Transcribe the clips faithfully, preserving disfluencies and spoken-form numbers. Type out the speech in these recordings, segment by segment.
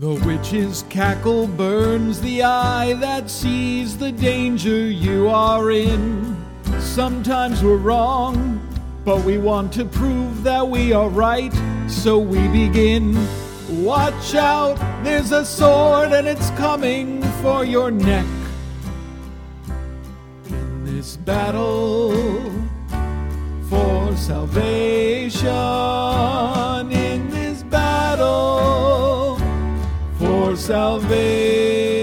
The witch's cackle burns the eye that sees the danger you are in. Sometimes we're wrong, but we want to prove that we are right, so we begin. Watch out, there's a sword and it's coming for your neck. In this battle for salvation, in this battle for salvation.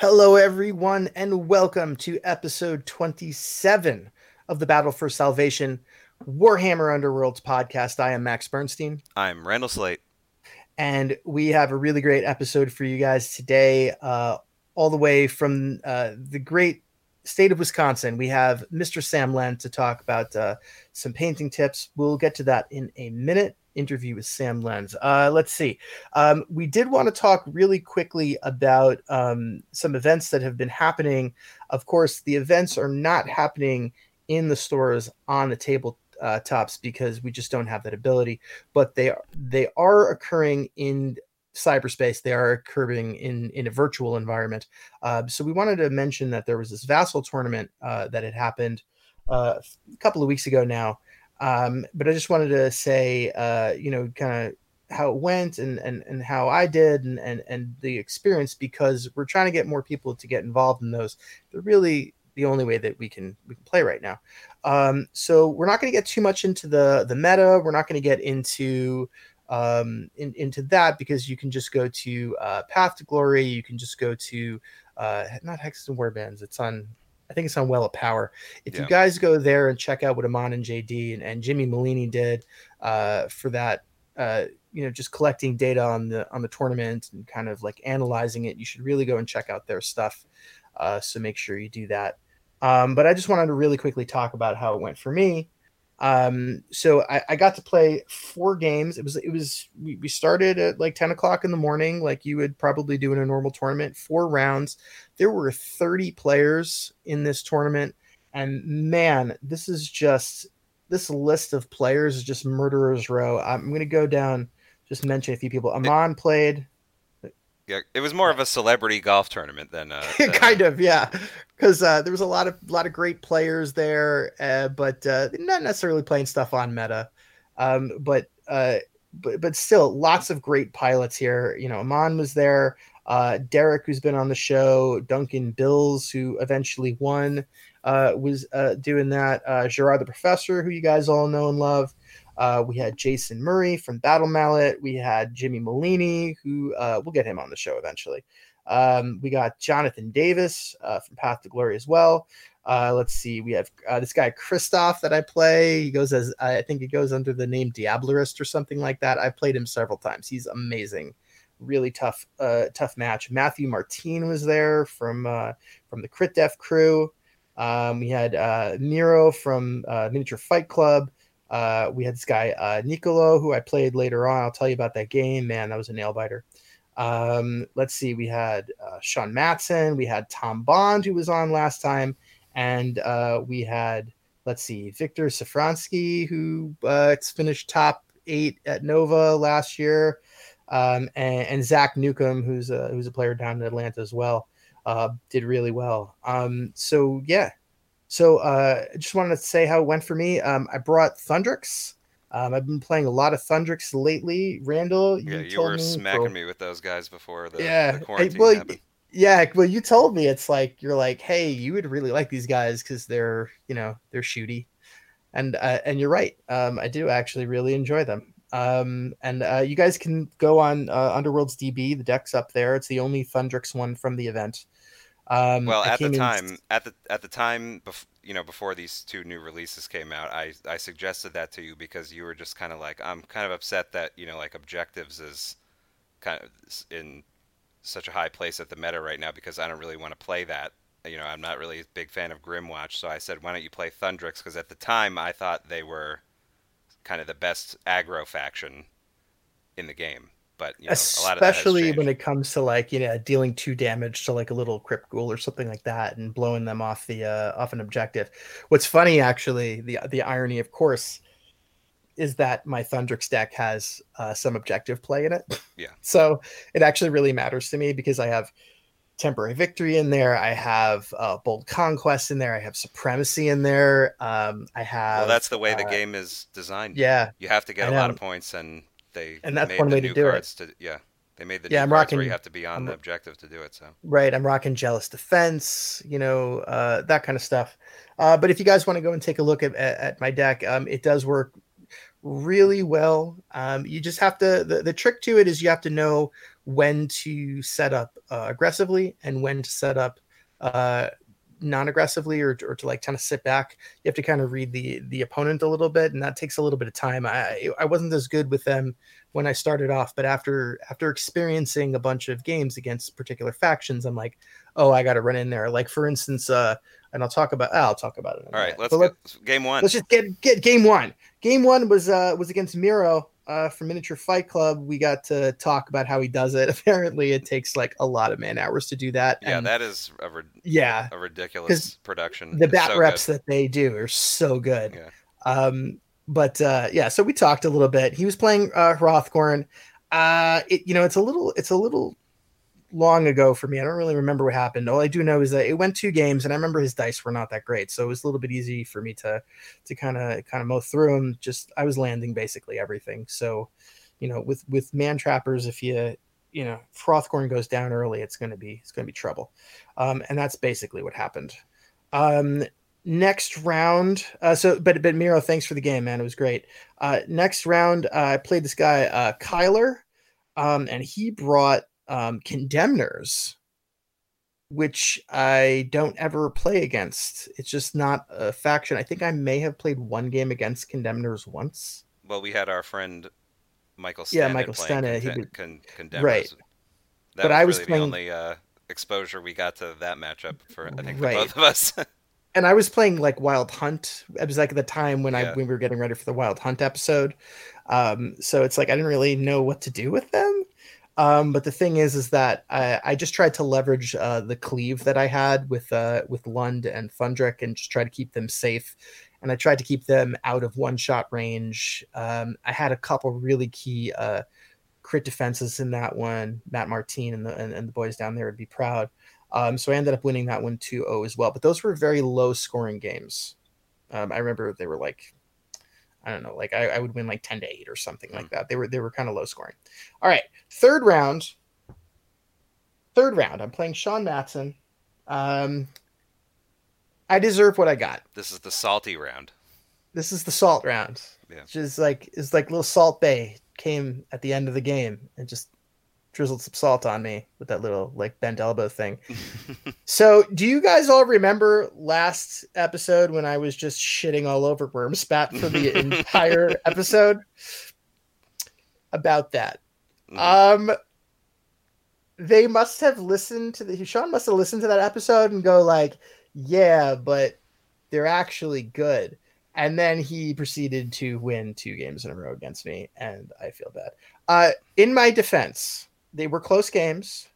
Hello everyone, and welcome to episode twenty-seven of the Battle for Salvation Warhammer Underworlds podcast. I am Max Bernstein. I'm Randall Slate. And we have a really great episode for you guys today, uh, all the way from uh, the great state of Wisconsin. We have Mister Sam Lenz to talk about uh, some painting tips. We'll get to that in a minute. Interview with Sam Lenz. Uh, let's see. Um, we did want to talk really quickly about um, some events that have been happening. Of course, the events are not happening in the stores on the table uh, tops because we just don't have that ability, but they are, they are occurring in cyberspace. They are occurring in in a virtual environment. Uh, so we wanted to mention that there was this Vassal tournament uh, that had happened uh, a couple of weeks ago now. Um, but I just wanted to say, uh, you know, kind of how it went and and and how I did and, and and the experience, because we're trying to get more people to get involved in those. They're really the only way that we can we can play right now. Um, so we're not going to get too much into the the meta. We're not going to get into um in, into that, because you can just go to uh Path to Glory. You can just go to uh not Hexes and Warbands, it's on I think it's on Well of Power. If yeah. you guys go there and check out what Amon and J D and, and Jimmy Molini did uh for that, uh you know, just collecting data on the on the tournament and kind of like analyzing it, you should really go and check out their stuff. Uh so make sure you do that. Um but I just wanted to really quickly talk about how it went for me. Um, so I, I got to play four games. It was, it was, we, we started at like ten o'clock in the morning, like you would probably do in a normal tournament, four rounds. There were thirty players in this tournament, and man, this is just, this list of players is just murderer's row. I'm going to go down, just mention a few people. Amon it, played. Yeah. It was more of a celebrity golf tournament than uh than... kind of. Yeah. Because uh, there was a lot of lot of great players there, uh, but uh, not necessarily playing stuff on meta, um, but uh, but but still lots of great pilots here. You know, Amon was there, uh, Derek, who's been on the show, Duncan Bills, who eventually won, uh, was uh, doing that. Uh, Gerard the Professor, who you guys all know and love. Uh, we had Jason Murray from Battle Mallet. We had Jimmy Molini, who uh, we'll get him on the show eventually. Um, we got Jonathan Davis uh, from Path to Glory as well. Uh, let's see. We have uh, this guy, Christoph, that I play. He goes as I think he goes under the name Diablerist or something like that. I've played him several times. He's amazing. Really tough, uh, tough match. Matthew Martin was there from uh, from the Crit Def crew. Um, we had uh, Nero from uh, Miniature Fight Club. Uh, we had this guy, uh, Niccolo, who I played later on. I'll tell you about that game. Man, that was a nail biter. Um, let's see, we had uh, Sean Matson, we had Tom Bond, who was on last time, and uh, we had, let's see, Victor Safransky, who uh, finished top eight at Nova last year, um, and, and Zach Newcomb, who's a, who's a player down in Atlanta as well, uh, did really well. Um, so, yeah, so uh, I just wanted to say how it went for me. Um, I brought Thundrix. Um, I've been playing a lot of Thundrix lately. Randall, you, yeah, you told were me smacking for... me with those guys before the, yeah. the quarantine well, happened. Yeah, well, you told me, it's like, you're like, hey, you would really like these guys because they're, you know, they're shooty. And uh, and you're right. Um, I do actually really enjoy them. Um, and uh, you guys can go on uh, Underworld's D B. The deck's up there. It's the only Thundrix one from the event. Um, well, at the time, in... at the at the time, bef- you know, before these two new releases came out, I, I suggested that to you because you were just kind of like, I'm kind of upset that, you know, like objectives is kind of in such a high place at the meta right now because I don't really want to play that. You know, I'm not really a big fan of Grimwatch, so I said, why don't you play Thundrix? Because at the time, I thought they were kind of the best aggro faction in the game. But, you know, especially a lot of that has changed when it comes to, like, you know, dealing two damage to like a little Crypt Ghoul or something like that and blowing them off the uh, off an objective. What's funny, actually, the the irony, of course, is that my Thundrix deck has uh, some objective play in it. Yeah. So it actually really matters to me because I have Temporary Victory in there. I have uh, Bold Conquest in there. I have Supremacy in there. Um, I have. Well, that's the way uh, the game is designed. Yeah. You have to get and, a lot of points, and they and that's made one the way new to do cards it. To, yeah. They made the yeah, new I'm cards rocking, where you have to be on I'm, the objective to do it. So right, I'm rocking Jealous Defense, you know, uh, that kind of stuff. Uh, but if you guys want to go and take a look at at, at my deck, um, it does work really well. Um, you just have to, the, the trick to it is you have to know when to set up uh, aggressively and when to set up uh, non-aggressively or, or to like kind of sit back. You have to kind of read the the opponent a little bit, and that takes a little bit of time. I I wasn't as good with them when I started off, but after after experiencing a bunch of games against particular factions, I'm like, oh, I got to run in there. Like for instance, uh, and I'll talk about, I'll talk about it. All right, let's, let's game one. Let's just get get game one. Game one was uh, was against Miro uh, from Miniature Fight Club. We got to talk about how he does it. Apparently, it takes like a lot of man hours to do that. Yeah, and that is a ri- yeah a ridiculous production. The bat so reps good. That they do are so good. Yeah. Um, But uh, yeah, so we talked a little bit. He was playing uh, Hrothgorn. Uh, it you know it's a little it's a little long ago for me. I don't really remember what happened. All I do know is that it went two games, and I remember his dice were not that great, so it was a little bit easy for me to to kind of kind of mow through him. Just I was landing basically everything. So you know with with Man Trappers, if you you know if Hrothgorn goes down early, it's gonna be it's gonna be trouble. Um, and that's basically what happened. Um, Next round, uh, so but but Miro, thanks for the game, man. It was great. Uh, next round, uh, I played this guy uh, Kyler, um, and he brought um, Condemners, which I don't ever play against. It's just not a faction. I think I may have played one game against Condemners once. Well, we had our friend Michael Stenna yeah, Michael Stenna, he did con- Condemners. Right, that but was I was really playing... the only uh, exposure we got to that matchup for I think right. for both of us. And I was playing like Wild Hunt. It was like the time when yeah. I when we were getting ready for the Wild Hunt episode. Um, so it's like I didn't really know what to do with them. Um, but the thing is, is that I, I just tried to leverage uh, the cleave that I had with uh, with Lund and Thundrix and just try to keep them safe. And I tried to keep them out of one shot range. Um, I had a couple really key uh, crit defenses in that one. Matt Martin and the and, and the boys down there would be proud. Um, so I ended up winning that one two oh as well. But those were very low scoring games. Um, I remember they were like, I don't know, like I, I would win like ten to eight or something mm. like that. They were they were kind of low scoring. All right. Third round. Third round. I'm playing Sean Matson. Um, I deserve what I got. This is the salty round. This is the salt round. Yeah. Which is like, is like little Salt Bay came at the end of the game and just drizzled some salt on me with that little like bent elbow thing. So do you guys all remember last episode when I was just shitting all over Wurmspat for the entire episode about that? Mm-hmm. Um, they must have listened to the, Sean must have listened to that episode and go like, yeah, but they're actually good. And then he proceeded to win two games in a row against me. And I feel bad. Uh, in my defense, they were close games,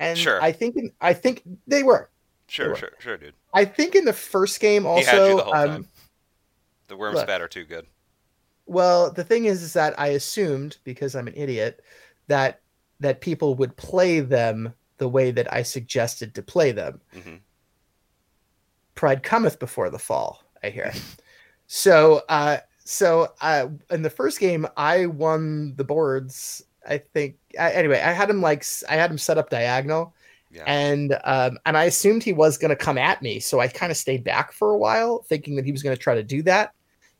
and sure. I think in, I think they were. Sure, they were. sure, sure, dude. I think in the first game also. He had you the whole um, time. The Wurmspat are too good. Well, the thing is, is that I assumed because I'm an idiot that that people would play them the way that I suggested to play them. Mm-hmm. Pride cometh before the fall, I hear. so, uh, so uh, in the first game, I won the boards. I think I, anyway, I had him like I had him set up diagonal yeah. and um, and I assumed he was going to come at me. So I kind of stayed back for a while thinking that he was going to try to do that,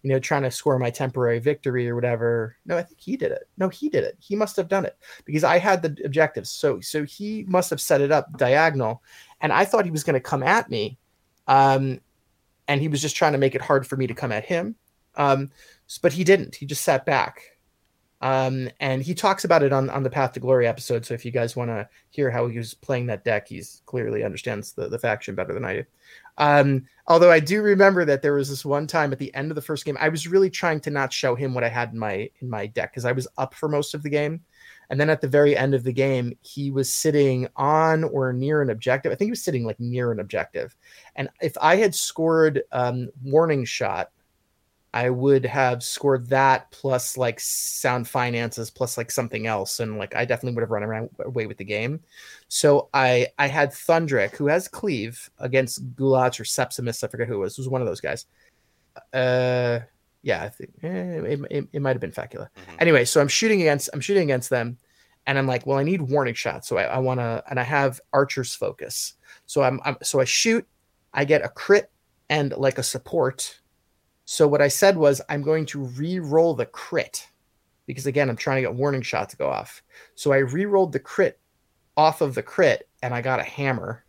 you know, trying to score my temporary victory or whatever. No, I think he did it. No, he did it. He must have done it because I had the objectives. So so he must have set it up diagonal. And I thought he was going to come at me. Um, and he was just trying to make it hard for me to come at him. Um, but he didn't. He just sat back. Um, and he talks about it on, on the Path to Glory episode. So if you guys want to hear how he was playing that deck, he's clearly understands the, the faction better than I do. Um, although I do remember that there was this one time at the end of the first game, I was really trying to not show him what I had in my, in my deck. Cause I was up for most of the game. And then at the very end of the game, he was sitting on or near an objective. I think he was sitting like near an objective. And if I had scored, um, warning shot, I would have scored that plus like sound finances plus like something else. And like, I definitely would have run around away with the game. So I, I had Thundrix, who has cleave, against Gulach or Sepsimus. I forget who it was. It was one of those guys. Uh, yeah, I think eh, it, it, it might've been Facula. Mm-hmm. Anyway. So I'm shooting against, I'm shooting against them. And I'm like, well, I need warning shots. So I, I want to, and I have Archer's Focus. So I'm, I'm, so I shoot, I get a crit and like a support. So what I said was, I'm going to re-roll the crit, because again, I'm trying to get warning shot to go off. So I re-rolled the crit off of the crit, and I got a hammer.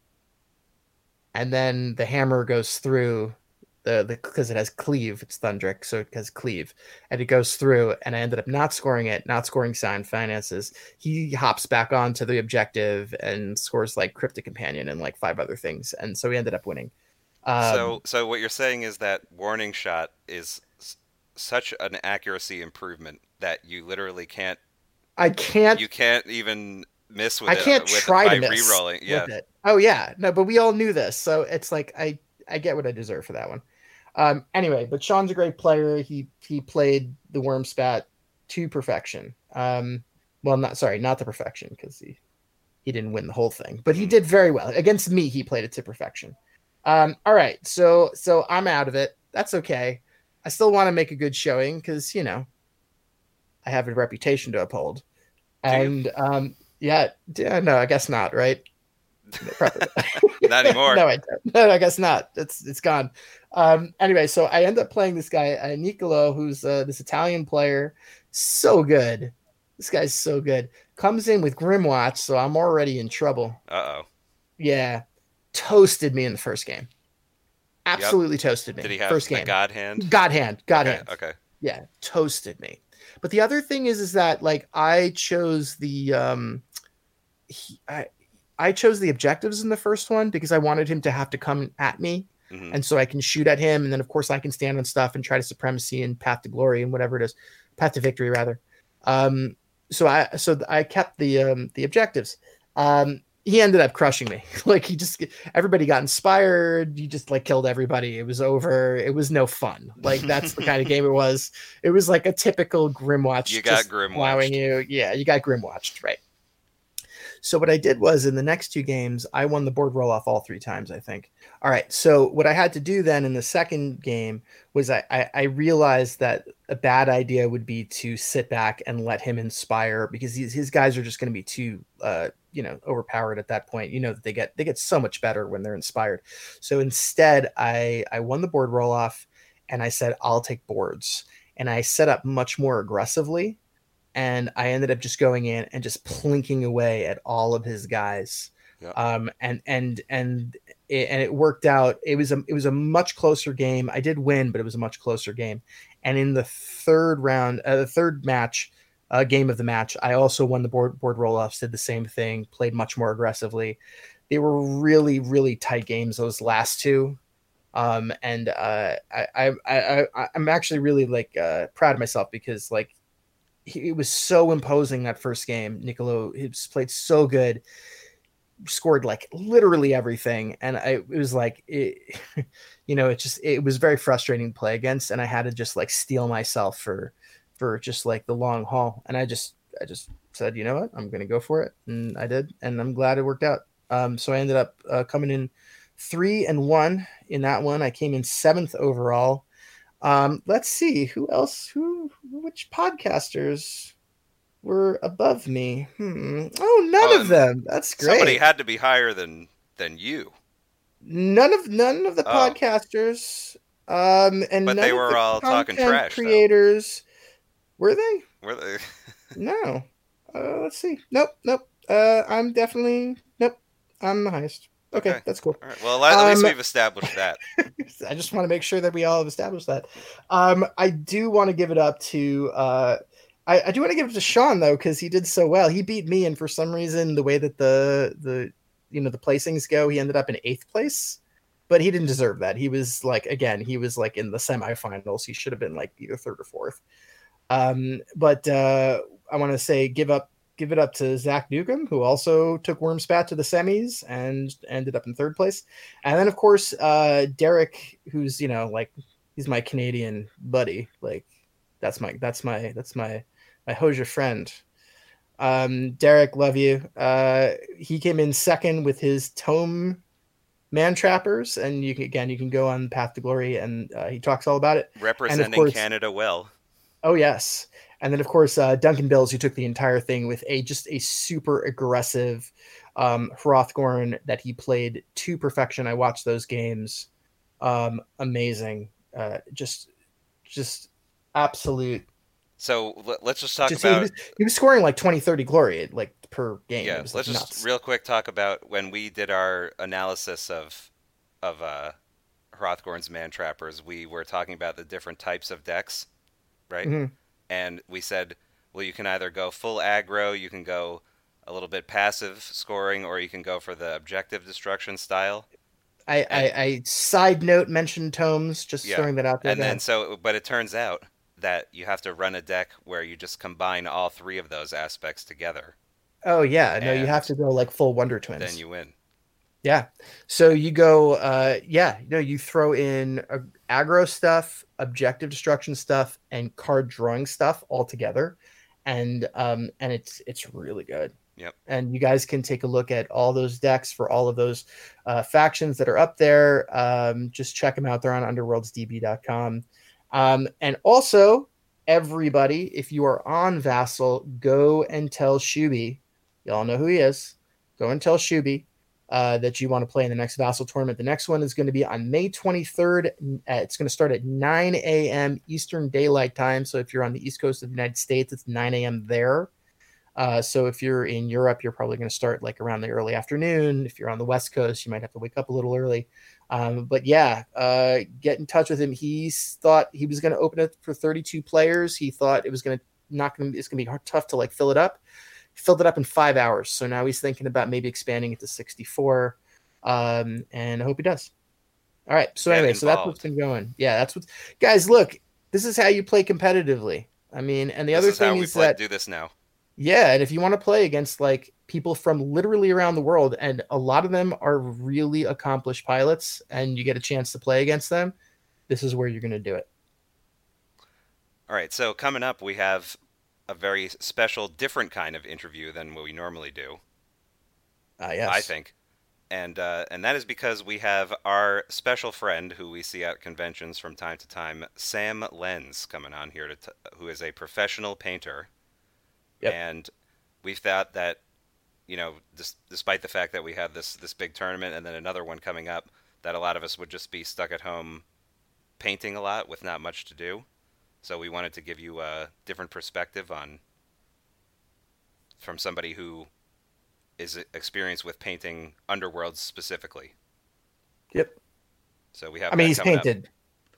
And then the hammer goes through the, the, because it has cleave, it's Thundrix, so it has cleave, and it goes through, and I ended up not scoring it, not scoring sound finances. He hops back onto the objective and scores like Cryptic Companion and like five other things. And so we ended up winning. Um, so, so what you're saying is that warning shot is s- such an accuracy improvement that you literally can't. I can't. You can't even miss with I it. I can't with try it by to miss re-rolling. Yeah. With it. Oh yeah, no, but we all knew this, so it's like I, I get what I deserve for that one. Um, anyway, but Sean's a great player. He he played the Wurmspat to perfection. Um, well, not sorry, not to perfection, because he, he didn't win the whole thing, but he did very well against me. He played it to perfection. Um, all right, so so I'm out of it. That's okay. I still want to make a good showing because, you know, I have a reputation to uphold. And um, yeah, no, I guess not, right? Not anymore. no, I don't. no, I guess not. It's it's gone. Um, anyway, so I end up playing this guy, uh, Niccolo, who's uh, this Italian player. So good. This guy's so good. Comes in with Grimwatch, so I'm already in trouble. Uh oh. Yeah. Toasted me in the first game. Absolutely yep. Toasted me. Did he have first game. God hand? God hand. God okay, hand. Okay. Yeah. Toasted me. But the other thing is, is that like I chose the um, he, I I chose the objectives in the first one because I wanted him to have to come at me, mm-hmm. and so I can shoot at him, and then of course I can stand on stuff and try to supremacy and path to glory and whatever it is, path to victory rather. Um, so I so I kept the um the objectives. Um. He ended up crushing me. Like he just, everybody got inspired. You just like killed everybody. It was over. It was no fun. Like that's the kind of game it was. It was like a typical Grimwatch. You got Grimwatched. Allowing you. Yeah, you got Grimwatched, right? So what I did was in the next two games, I won the board roll off all three times, I think. All right. So what I had to do then in the second game was I, I, I realized that a bad idea would be to sit back and let him inspire, because he's, his guys are just going to be too, uh, you know, overpowered at that point. You know that they get they get so much better when they're inspired. So instead, I I won the board roll off, and I said I'll take boards, and I set up much more aggressively. And I ended up just going in and just plinking away at all of his guys. Yeah. Um, and, and, and, it, and it worked out. It was a, it was a much closer game. I did win, but it was a much closer game. And in the third round, uh, the third match, uh, game of the match, I also won the board, board roll-offs, did the same thing, played much more aggressively. They were really, really tight games, those last two. Um, and, uh, I, I, I, I I'm actually really like, uh, proud of myself, because like, he was so imposing that first game. Niccolo, he played so good, scored like literally everything. And I, it was like, it, you know, it just, it was very frustrating to play against. And I had to just like steel myself for, for just like the long haul. And I just, I just said, you know what, I'm going to go for it. And I did. And I'm glad it worked out. Um, so I ended up uh, coming in three and one in that one. I came in seventh overall. Um, let's see who else, who, which podcasters were above me. Hmm. Oh, none um, of them. That's great. Somebody had to be higher than, than you. None of, none of the oh. podcasters. Um, and but none they were of the all talking trash creators. Though. Were they? Were they? No. Uh, let's see. Nope. Nope. Uh, I'm definitely, nope. I'm the highest. Okay, okay, that's cool. All right. Well, at least um, we've established that. I just want to make sure that we all have established that. Um, I do want to give it up to uh, I, I do want to give it to Sean though, because he did so well. He beat me, and for some reason, the way that the the you know the placings go, he ended up in eighth place. But he didn't deserve that. He was like again, he was like in the semifinals. He should have been like either third or fourth. Um, but uh, I want to say give up. Give it up to Zach Newcomb, who also took Wurmspat to the semis and ended up in third place. And then, of course, uh, Derek, who's, you know, like he's my Canadian buddy. Like that's my that's my that's my my Hoosier friend. Um, Derek, love you. Uh, he came in second with his tome Man Trappers, and you can, again, you can go on Path to Glory, and uh, he talks all about it. Representing course, Canada well. Oh yes, and then of course uh, Duncan Bills, who took the entire thing with a just a super aggressive um, Hrothgorn that he played to perfection. I watched those games. Um, amazing, uh, just just absolute. So let's just talk just, about... He was, he was scoring like twenty, thirty glory like per game. Yeah, let's like just nuts. real quick talk about when we did our analysis of of uh, Hrothgorn's Man Trappers, we were talking about the different types of decks, right? Mm-hmm. And we said, well, you can either go full aggro, you can go a little bit passive scoring, or you can go for the objective destruction style. I, and, I, I side note mentioned tomes, just yeah. throwing that out there. And then, then so, but it turns out that you have to run a deck where you just combine all three of those aspects together. Oh yeah. No, and you have to go like full Wonder Twins. Then you win. Yeah. So you go, uh, yeah, you know, you throw in uh, aggro stuff, objective destruction stuff, and card drawing stuff all together. And, um, and it's, it's really good. Yep. And you guys can take a look at all those decks for all of those uh, factions that are up there. Um, just check them out. They're on underworlds d b dot com. Um, and also, everybody, if you are on Vassal, go and tell Shuby, y'all know who he is, go and tell Shuby uh, that you want to play in the next Vassal tournament. The next one is going to be on May twenty-third. It's going to start at nine a.m. Eastern Daylight Time. So if you're on the East Coast of the United States, it's nine a.m. there. Uh, so if you're in Europe, you're probably going to start like around the early afternoon. If you're on the West Coast, you might have to wake up a little early. Um, but yeah, uh, get in touch with him. He thought he was going to open it for thirty-two players. He thought it was going to not going to it's going to be hard, tough to like fill it up. He filled it up in five hours. So now he's thinking about maybe expanding it to sixty-four. Um, and I hope he does. All right. So get anyway, involved. So that's what's been going. Yeah, that's what guys. Look, this is how you play competitively. I mean, and the this other is thing how we is play, that do this now. Yeah, and if you want to play against like people from literally around the world, and a lot of them are really accomplished pilots, and you get a chance to play against them, this is where you're going to do it. All right, so coming up, we have a very special, different kind of interview than what we normally do. Ah, uh, yes. I think. And, uh, and that is because we have our special friend who we see at conventions from time to time, Sam Lenz, coming on here, to t- who is a professional painter. Yep. And we thought that, you know, dis- despite the fact that we have this this big tournament and then another one coming up, that a lot of us would just be stuck at home painting a lot with not much to do. So we wanted to give you a different perspective on from somebody who is experienced with painting Underworlds specifically. Yep. So we have. I mean, he's painted. Up.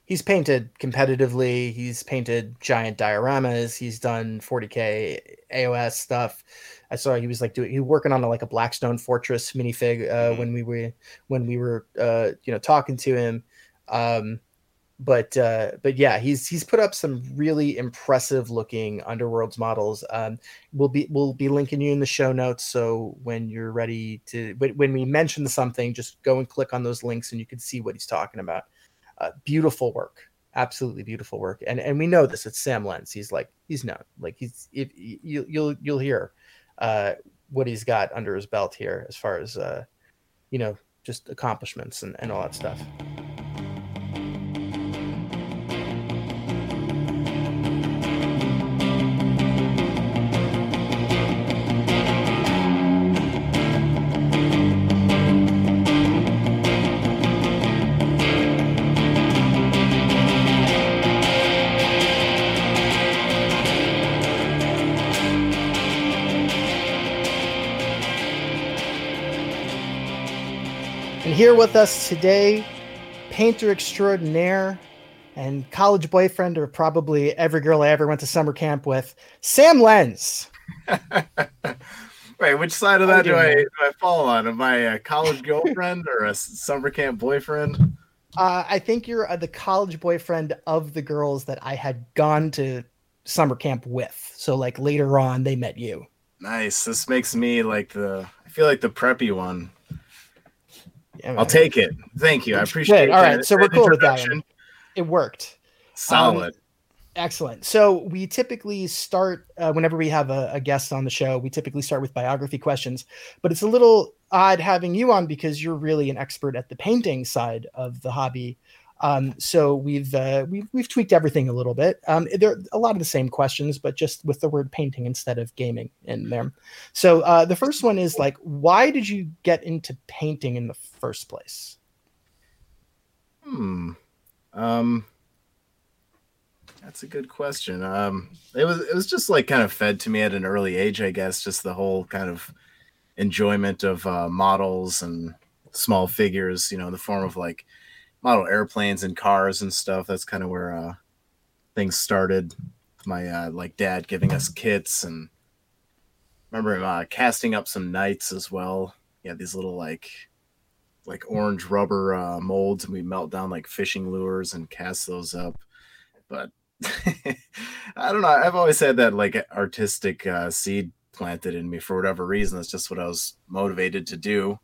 He's painted competitively. He's painted giant dioramas. He's done forty K A O S stuff. I saw he was like doing, he was working on a, like a Blackstone Fortress minifig uh, mm-hmm. when we were when we were uh, you know talking to him. Um, but uh, but yeah, he's he's put up some really impressive looking Underworlds models. Um, we'll be we'll be linking you in the show notes. So when you're ready to when we mention something, just go and click on those links and you can see what he's talking about. Uh, beautiful work, absolutely beautiful work, and and we know this. It's Sam Lenz. He's like he's known. Like he's if you you'll you'll hear uh, what he's got under his belt here as far as uh, you know just accomplishments and, and all that stuff. Here with us today, painter extraordinaire and college boyfriend, or probably every girl I ever went to summer camp with, Sam Lenz. Wait, which side of that do I, do I fall on? Am I a college girlfriend or a summer camp boyfriend? Uh, I think you're uh, the college boyfriend of the girls that I had gone to summer camp with. So like later on, they met you. Nice. This makes me like the, I feel like the preppy one. Yeah, I'll take it. Thank you. I appreciate it. All right. So we're cool with that. It worked. Solid. Um, excellent. So we typically start uh, whenever we have a, a guest on the show, we typically start with biography questions, but it's a little odd having you on because you're really an expert at the painting side of the hobby. Um, so we've, uh, we've, we've tweaked everything a little bit. Um, there are a lot of the same questions, but just with the word painting instead of gaming in there. So, uh, the first one is like, why did you get into painting in the first place? Hmm. Um, that's a good question. Um, it was, it was just like kind of fed to me at an early age, I guess, just the whole kind of enjoyment of, uh, models and small figures, you know, in the form of like, model airplanes and cars and stuff. That's kind of where uh, things started. My uh, like dad giving us kits, and I remember him uh, casting up some knights as well. Yeah, these little like like orange rubber uh, molds, and we melt down like fishing lures and cast those up. But I don't know. I've always had that like artistic uh, seed planted in me for whatever reason. That's just what I was motivated to do.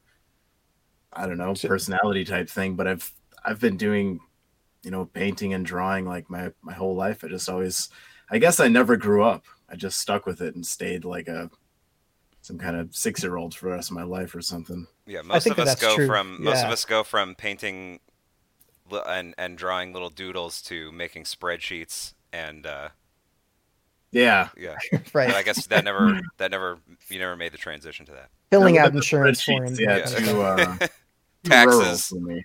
I don't know, personality type thing, but I've I've been doing, you know, painting and drawing like my, my whole life. I just always, I guess I never grew up. I just stuck with it and stayed like a, some kind of six-year-old for the rest of my life or something. Yeah. Most of us go true. from, most yeah. of us go from painting and, and drawing little doodles to making spreadsheets and, uh, yeah. Yeah. Right. But I guess that never, that never, you never made the transition to that. Filling out insurance forms. Yeah. To, uh, taxes. For me.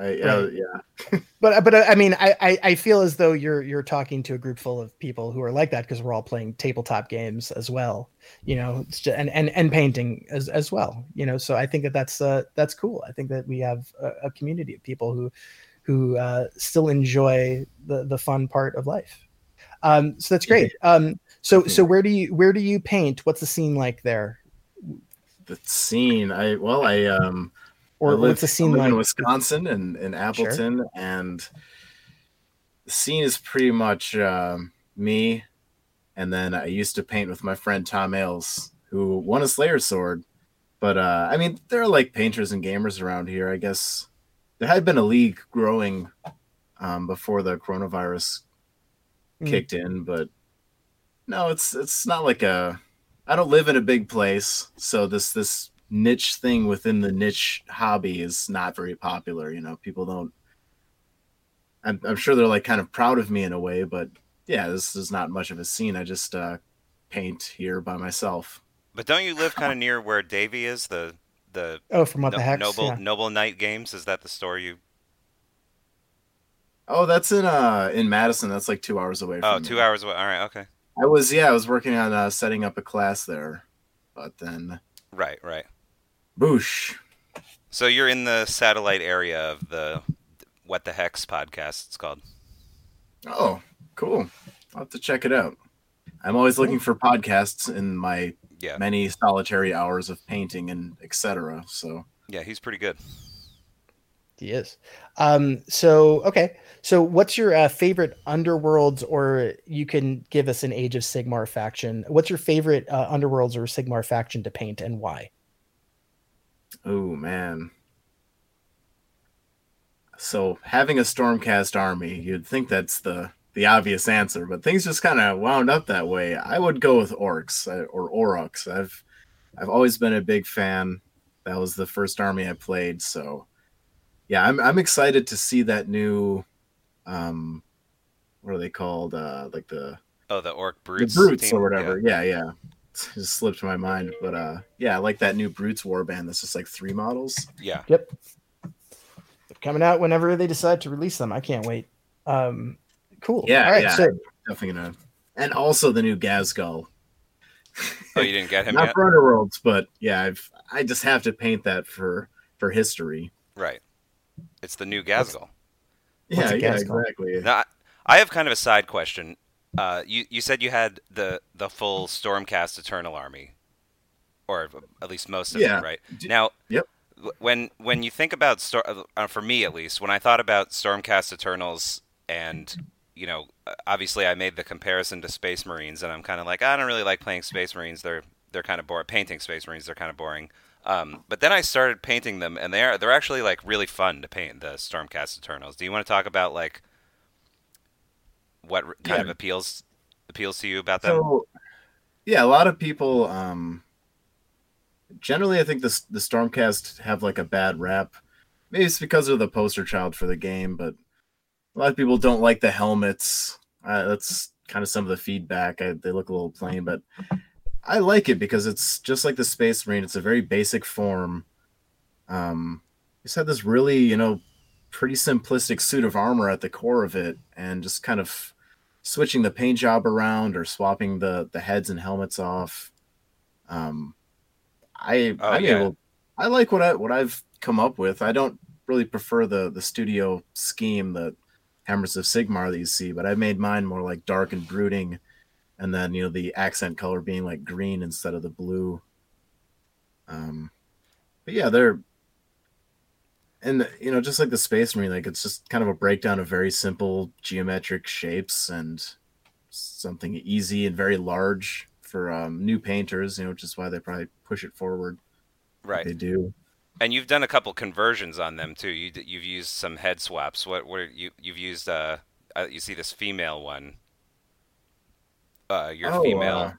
I, right. uh, yeah, but but I mean, I, I, I feel as though you're you're talking to a group full of people who are like that because we're all playing tabletop games as well, you know, it's just, and, and and painting as as well, you know. So I think that that's uh, that's cool. I think that we have a, a community of people who who uh, still enjoy the, the fun part of life. Um, so that's great. Um, so so where do you where do you paint? What's the scene like there? The scene, I well, I um. Or what's the scene like? In Wisconsin and in Appleton, sure. And the scene is pretty much uh, me. And then I used to paint with my friend Tom Ailes, who won a Slayer Sword. But uh, I mean, there are like painters and gamers around here. I guess there had been a league growing um, before the coronavirus mm. kicked in, but no, it's it's not like a. I don't live in a big place, so this this. niche thing within the niche hobby is not very popular, you know. People don't I'm, I'm sure they're like kind of proud of me in a way, but yeah, this is not much of a scene. I just uh paint here by myself. But don't you live kind of near where Davey is, the the oh from what no, the heck Noble yeah. Noble Knight Games? Is that the store you oh that's in uh in Madison? That's like two hours away from oh two me. hours away. All right, okay. I was yeah I was working on uh setting up a class there, but then right right boosh. So you're in the satellite area of the What the Hex podcast, it's called. Oh, cool. I'll have to check it out. I'm always looking for podcasts in my yeah. many solitary hours of painting and et cetera. So yeah, he's pretty good. He is. Um, so, okay. So what's your uh, favorite Underworlds, or you can give us an Age of Sigmar faction. What's your favorite uh, Underworlds or Sigmar faction to paint, and why? Oh man. So having a Stormcast army, you'd think that's the, the obvious answer, but things just kind of wound up that way. I would go with orcs or Aurochs. I've, I've always been a big fan. That was the first army I played. So yeah, I'm, I'm excited to see that new, um, what are they called? Uh, like the, Oh, the orc brutes, the brutes or whatever. Yeah. Yeah. yeah. Just slipped my mind, but uh yeah, I like that new Brutes Warband. That's just like three models. Yeah. Yep. They're coming out whenever they decide to release them. I can't wait. Um cool. Yeah. All right, yeah. So definitely gonna and also the new Ghazghkull. Oh, you didn't get him? Not yet? For Underworlds, but yeah, I've I just have to paint that for for history. Right. It's the new Ghazghkull. Yeah, yeah, exactly. Now, I have kind of a side question. Uh, you, you said you had the, the full Stormcast Eternal army, or at least most of yeah. it, right? Now, yep. when when you think about, Stor- uh, for me at least, when I thought about Stormcast Eternals, and, you know, obviously I made the comparison to Space Marines, and I'm kind of like, I don't really like playing Space Marines, they're they're kind of boring, painting Space Marines, they're kind of boring. Um, but then I started painting them, and they're they're actually, like, really fun to paint, the Stormcast Eternals. Do you want to talk about, like, what kind yeah. of appeals appeals to you about them? So, yeah, a lot of people. Um, generally, I think the the Stormcast have like a bad rap. Maybe it's because they're the poster child for the game, but a lot of people don't like the helmets. Uh, that's kind of some of the feedback. I, they look a little plain, but I like it because it's just like the Space Marine. It's a very basic form. Um, it's had this really, you know, pretty simplistic suit of armor at the core of it, and just kind of switching the paint job around or swapping the, the heads and helmets off. Um, I oh, I'm yeah. able, I like what I what I've come up with. I don't really prefer the the studio scheme, the Hammers of Sigmar that you see, but I made mine more like dark and brooding, and then you know the accent color being like green instead of the blue. Um, but yeah, they're. And, you know, just like the Space Marine, like it's just kind of a breakdown of very simple geometric shapes and something easy and very large for um, new painters, you know, which is why they probably push it forward. Right. Like they do. And you've done a couple conversions on them, too. You, you've used some head swaps. What were you, you've used, uh, uh, you see this female one. Uh, your oh, female, uh...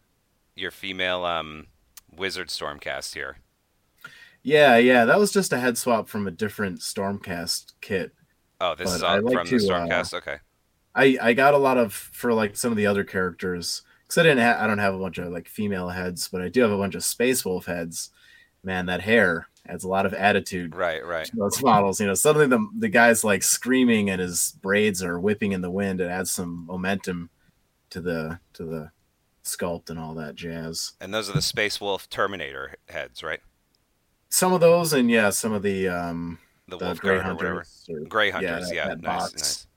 your female um, Wizard Stormcast here. Yeah, yeah, that was just a head swap from a different Stormcast kit. Oh, this but is all like from to, the Stormcast. Uh, okay. I, I got a lot of for like some of the other characters because I didn't ha- I don't have a bunch of like female heads, but I do have a bunch of Space Wolf heads. Man, that hair adds a lot of attitude. Right, right. To those models, you know, suddenly the the guy's like screaming and his braids are whipping in the wind. It adds some momentum to the to the sculpt and all that jazz. And those are the Space Wolf Terminator heads, right? Some of those, and yeah, some of the um, the, the Wolf Grey Hunters, or, Grey Hunters, yeah, that, yeah that nice, nice,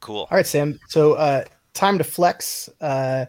cool. All right, Sam. So, uh, time to flex. Uh,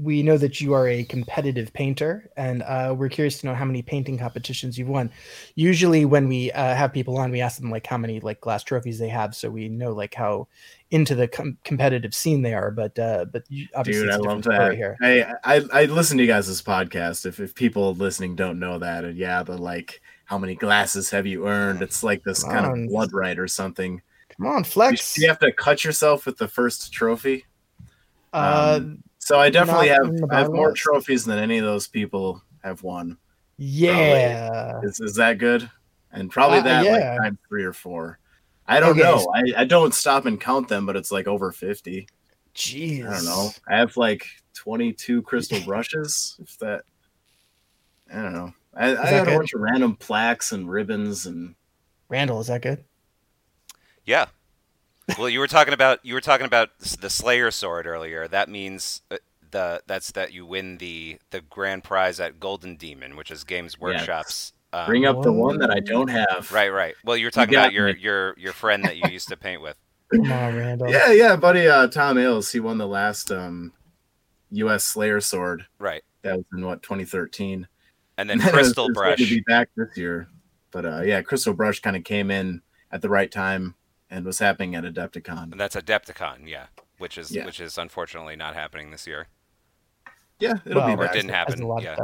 we know that you are a competitive painter, and uh, we're curious to know how many painting competitions you've won. Usually, when we uh, have people on, we ask them like how many like glass trophies they have, so we know like how into the com- competitive scene they are. But uh, but you, obviously, dude, I love that. Here. I, I I listen to you guys' podcast. If if people listening don't know that, and yeah, the like how many glasses have you earned? It's like this Come kind on. of blood right or something. Come on, flex. You, you have to cut yourself with the first trophy. Uh. Um, So I definitely have, I have more trophies than any of those people have won. Yeah. Is, is that good? And probably uh, that yeah. like time three or four. I don't okay. know. I, I don't stop and count them, but it's like over fifty. Jeez. I don't know. I have like twenty-two crystal brushes. If that, I don't know. I, I got a bunch of random plaques and ribbons and. Randall, is that good? Yeah. Well, you were talking about you were talking about the Slayer Sword earlier. That means the that's that you win the, the grand prize at Golden Demon, which is Games Workshop's. Um, Bring up the one that I don't have. Right, right. Well, you were talking you about your, your your friend that you used to paint with. Come on, Randall. Yeah, yeah, buddy. Uh, Tom Ailes. He won the last um, U S Slayer Sword. Right. That was in what twenty thirteen. And then Crystal was, Brush. Be back this year, but uh, yeah, Crystal Brush kind of came in at the right time. And was happening at Adepticon. And that's Adepticon, yeah, which is yeah. which is unfortunately not happening this year. Yeah, it'll well, be. Or it didn't happen. Yeah.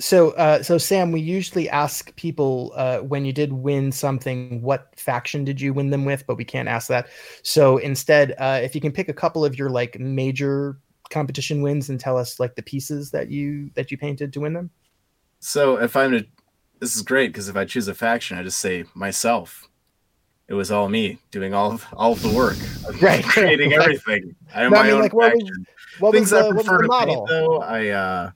So, uh, so Sam, we usually ask people uh, when you did win something, what faction did you win them with? But we can't ask that. So instead, uh, if you can pick a couple of your like major competition wins and tell us like the pieces that you that you painted to win them. So if I'm a, this is great because if I choose a faction, I just say myself. It was all me doing all of, all of the work, right? Creating right. everything. I am no, my I mean, own like, what was, what Things was the, I prefer what was the model? to paint, though, I uh,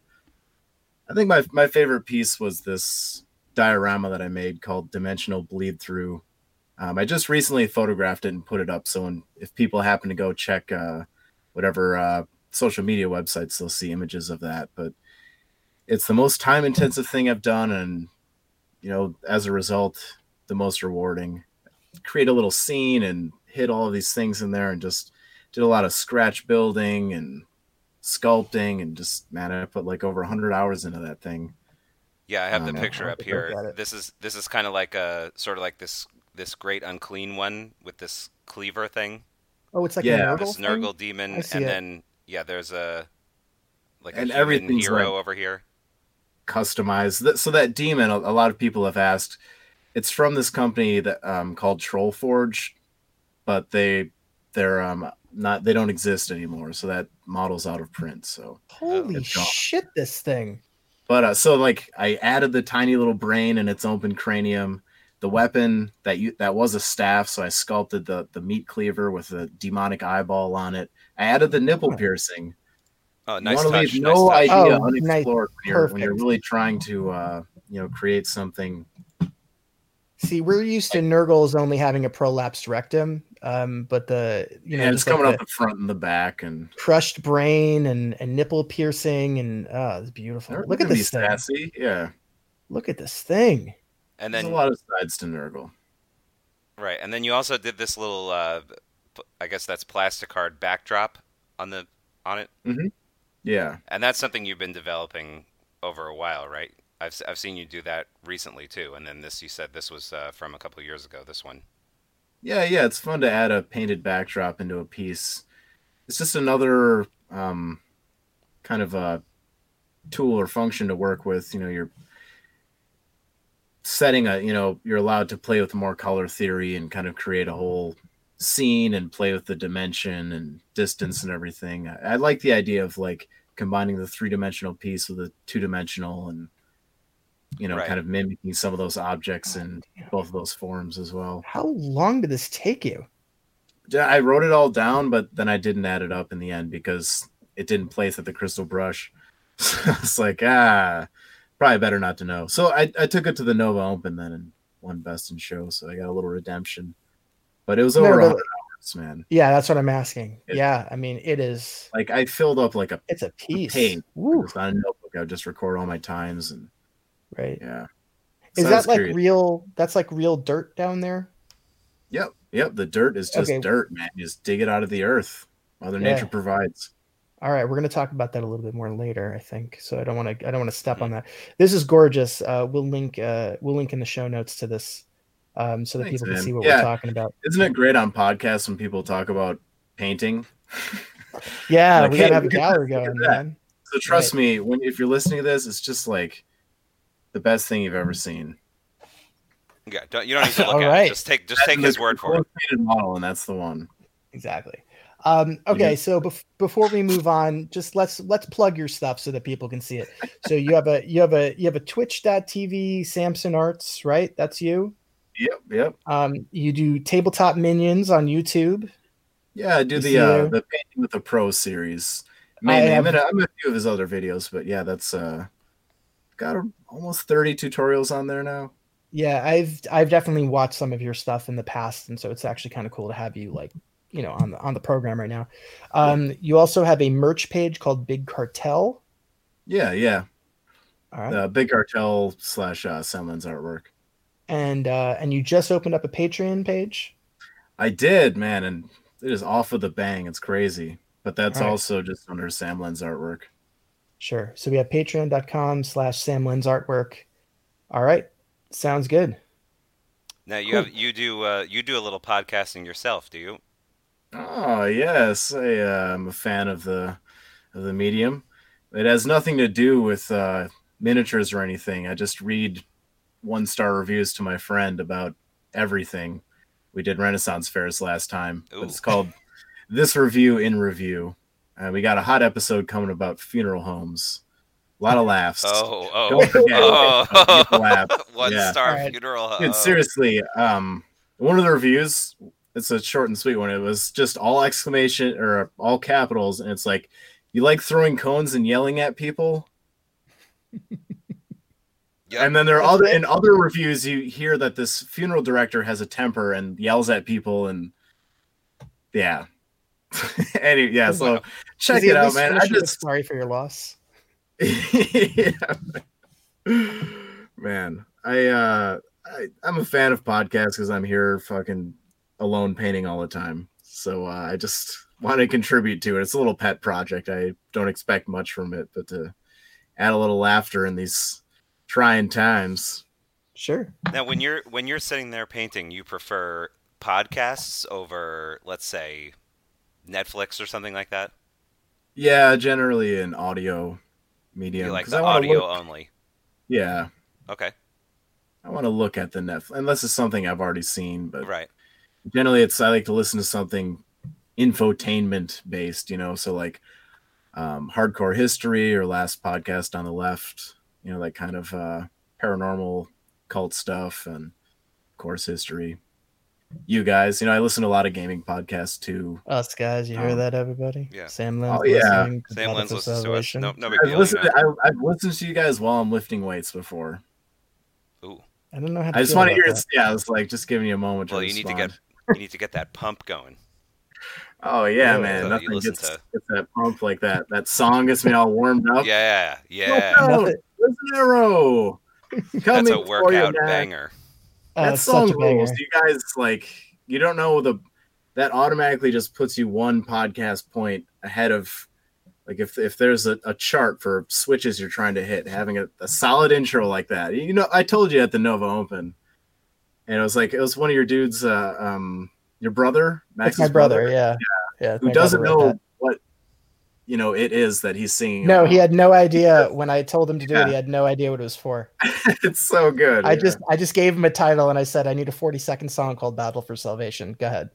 I think my my favorite piece was this diorama that I made called Dimensional Bleed Through. Um, I just recently photographed it and put it up. So when, if people happen to go check uh, whatever uh, social media websites, they'll see images of that. But it's the most time intensive thing I've done, and you know, as a result, the most rewarding. Create a little scene and hit all of these things in there and just did a lot of scratch building and sculpting and just, man, I put like over a hundred hours into that thing. Yeah. I have um, the picture up here. This is, this is kind of like a sort of like this, this great unclean one with this cleaver thing. Oh, it's like yeah. a Nurgle, this Nurgle demon. And it. then, yeah, there's a, like and a human hero like over here. Customized. So that demon, a lot of people have asked, it's from this company that um, called Trollforge, but they they're um not they don't exist anymore, so that model's out of print. So holy shit, this thing. But uh, so like I added the tiny little brain and its open cranium, the weapon that you that was a staff, so I sculpted the the meat cleaver with a demonic eyeball on it. I added the nipple oh. piercing. Oh, nice you touch. Leave no nice idea touch. Oh, unexplored nice. when, you're, when you're really trying to uh, you know create something. See, we're used to Nurgle's only having a prolapsed rectum, um, but the you know yeah, it's coming like up the, the front and the back, and crushed brain and, and nipple piercing, and oh, it's beautiful. Look at this thing. Sassy. Yeah, look at this thing. And then there's a lot of sides to Nurgle, right? And then you also did this little, uh, I guess that's plasticard backdrop on the on it. Mm-hmm. Yeah, and that's something you've been developing over a while, right? I've I've seen you do that recently too, and then this you said this was uh, from a couple of years ago. This one, yeah, yeah, it's fun to add a painted backdrop into a piece. It's just another um, kind of a tool or function to work with. You know, you're setting a you know you're allowed to play with more color theory and kind of create a whole scene and play with the dimension and distance and everything. I, I like the idea of like combining the three-dimensional piece with a two-dimensional and you know, right. kind of mimicking some of those objects in both of those forms as well. How long did this take you? I wrote it all down, but then I didn't add it up in the end because it didn't place at the crystal brush. So it's like, ah, probably better not to know. So I, I took it to the Nova Open then and won Best in Show. So I got a little redemption, but it was over no, one hundred hours, man. Yeah. That's what I'm asking. It, yeah. I mean, it is like, I filled up like a, it's a piece. A it's not a notebook. I would just record all my times and, right. Yeah. Is so that like curious. real? That's like real dirt down there. Yep. Yep. The dirt is just okay. dirt, man. You just dig it out of the earth. Mother yeah. Nature provides. All right. We're going to talk about that a little bit more later, I think. So I don't want to, I don't want to step mm-hmm. on that. This is gorgeous. Uh, we'll link, uh, we'll link in the show notes to this um, so that Thanks, people can man. see what yeah. we're talking about. Isn't it great on podcasts when people talk about painting? Yeah. Like, we got to hey, have a gallery going, man. So trust right. me, when, if you're listening to this, it's just like, the best thing you've ever seen. Yeah, don't, you don't need to look at right. it. Just take, just take his word for it. Model, and that's the one. Exactly. Um, okay, so bef- before we move on, just let's let's plug your stuff so that people can see it. So you have a you have a you have a twitch dot t v Samson Arts, right? That's you. Yep, yep. Um, you do Tabletop Minions on YouTube. Yeah, I do you the uh, the Painting with the Pro series. Mainly, I, I'm, in a, I'm in a few of his other videos, but yeah, that's uh. Got almost thirty tutorials on there now. Yeah, I've I've definitely watched some of your stuff in the past, and so it's actually kind of cool to have you like you know on the on the program right now. Um, yeah. You also have a merch page called Big Cartel. Yeah, yeah. All right. Uh, Big Cartel slash uh, Sam Lenz artwork. And uh, and you just opened up a Patreon page. I did, man, and it is off of the bang. It's crazy, but that's right. also just under Sam Lenz artwork. Sure. So we have patreon dot com slash Sam Lenz artwork. All right. Sounds good. Now you cool. have, you do, uh, you do a little podcasting yourself, do you? Oh yes. I, uh, I'm a fan of the, of the medium. It has nothing to do with, uh, miniatures or anything. I just read one star reviews to my friend about everything. We did Renaissance fairs last time. But it's called This Review in Review. Uh, we got a hot episode coming about funeral homes. A lot of laughs. Oh, oh, Don't forget, oh, oh, oh laugh. One yeah. star right. funeral home. Dude, seriously, um, one of the reviews, it's a short and sweet one. It was just all exclamation or all capitals. And it's like, you like throwing cones and yelling at people? Yep. And then there are other, in other reviews, you hear that this funeral director has a temper and yells at people. And yeah. anyway, yeah, so check it out, man. I'm just sorry for your loss. yeah. Man, I, uh, I, I'm a fan of podcasts because I'm here fucking alone painting all the time. So uh, I just want to contribute to it. It's a little pet project. I don't expect much from it, but to add a little laughter in these trying times. Sure. Now, when you're when you're sitting there painting, you prefer podcasts over, let's say, Netflix or something like that? Yeah, generally an audio medium. You like the audio only? Yeah. Okay. I want to look at the Netflix, unless it's something I've already seen. But right. Generally, it's I like to listen to something infotainment based, you know, so like um, Hardcore History or Last Podcast on the Left, you know, that kind of uh, paranormal cult stuff, and of course history. You guys, you know, I listen to a lot of gaming podcasts too. Us guys, you um, hear that, everybody? Yeah. Sam Lenz. Oh yeah. Sam Lenz listens to us. No, no big deal. I've listened to, I, I've listened to you guys while I'm lifting weights before. Ooh. I don't know how. To I just want to hear. That. Yeah, I was like just giving you a moment. Well, to you respond. need to get you need to get that pump going. Oh yeah, oh, man! So nothing gets, to... gets that pump like that. That song gets me all warmed up. Yeah, yeah. Oh, no, that's a workout banger. That oh, song rules. You guys, like, you don't know the that automatically just puts you one podcast point ahead of, like, if if there's a, a chart for switches you're trying to hit, having a, a solid intro like that. You know, I told you at the Nova Open, and it was like it was one of your dudes, uh, um, your brother, Max's my brother, brother, yeah, yeah, yeah who doesn't know that. What you know it is that he's singing. No, about. He had no idea when I told him to do yeah. it. He had no idea what it was for. It's so good. I yeah. just, I just gave him a title and I said, I need a forty second song called Battle for Salvation. Go ahead.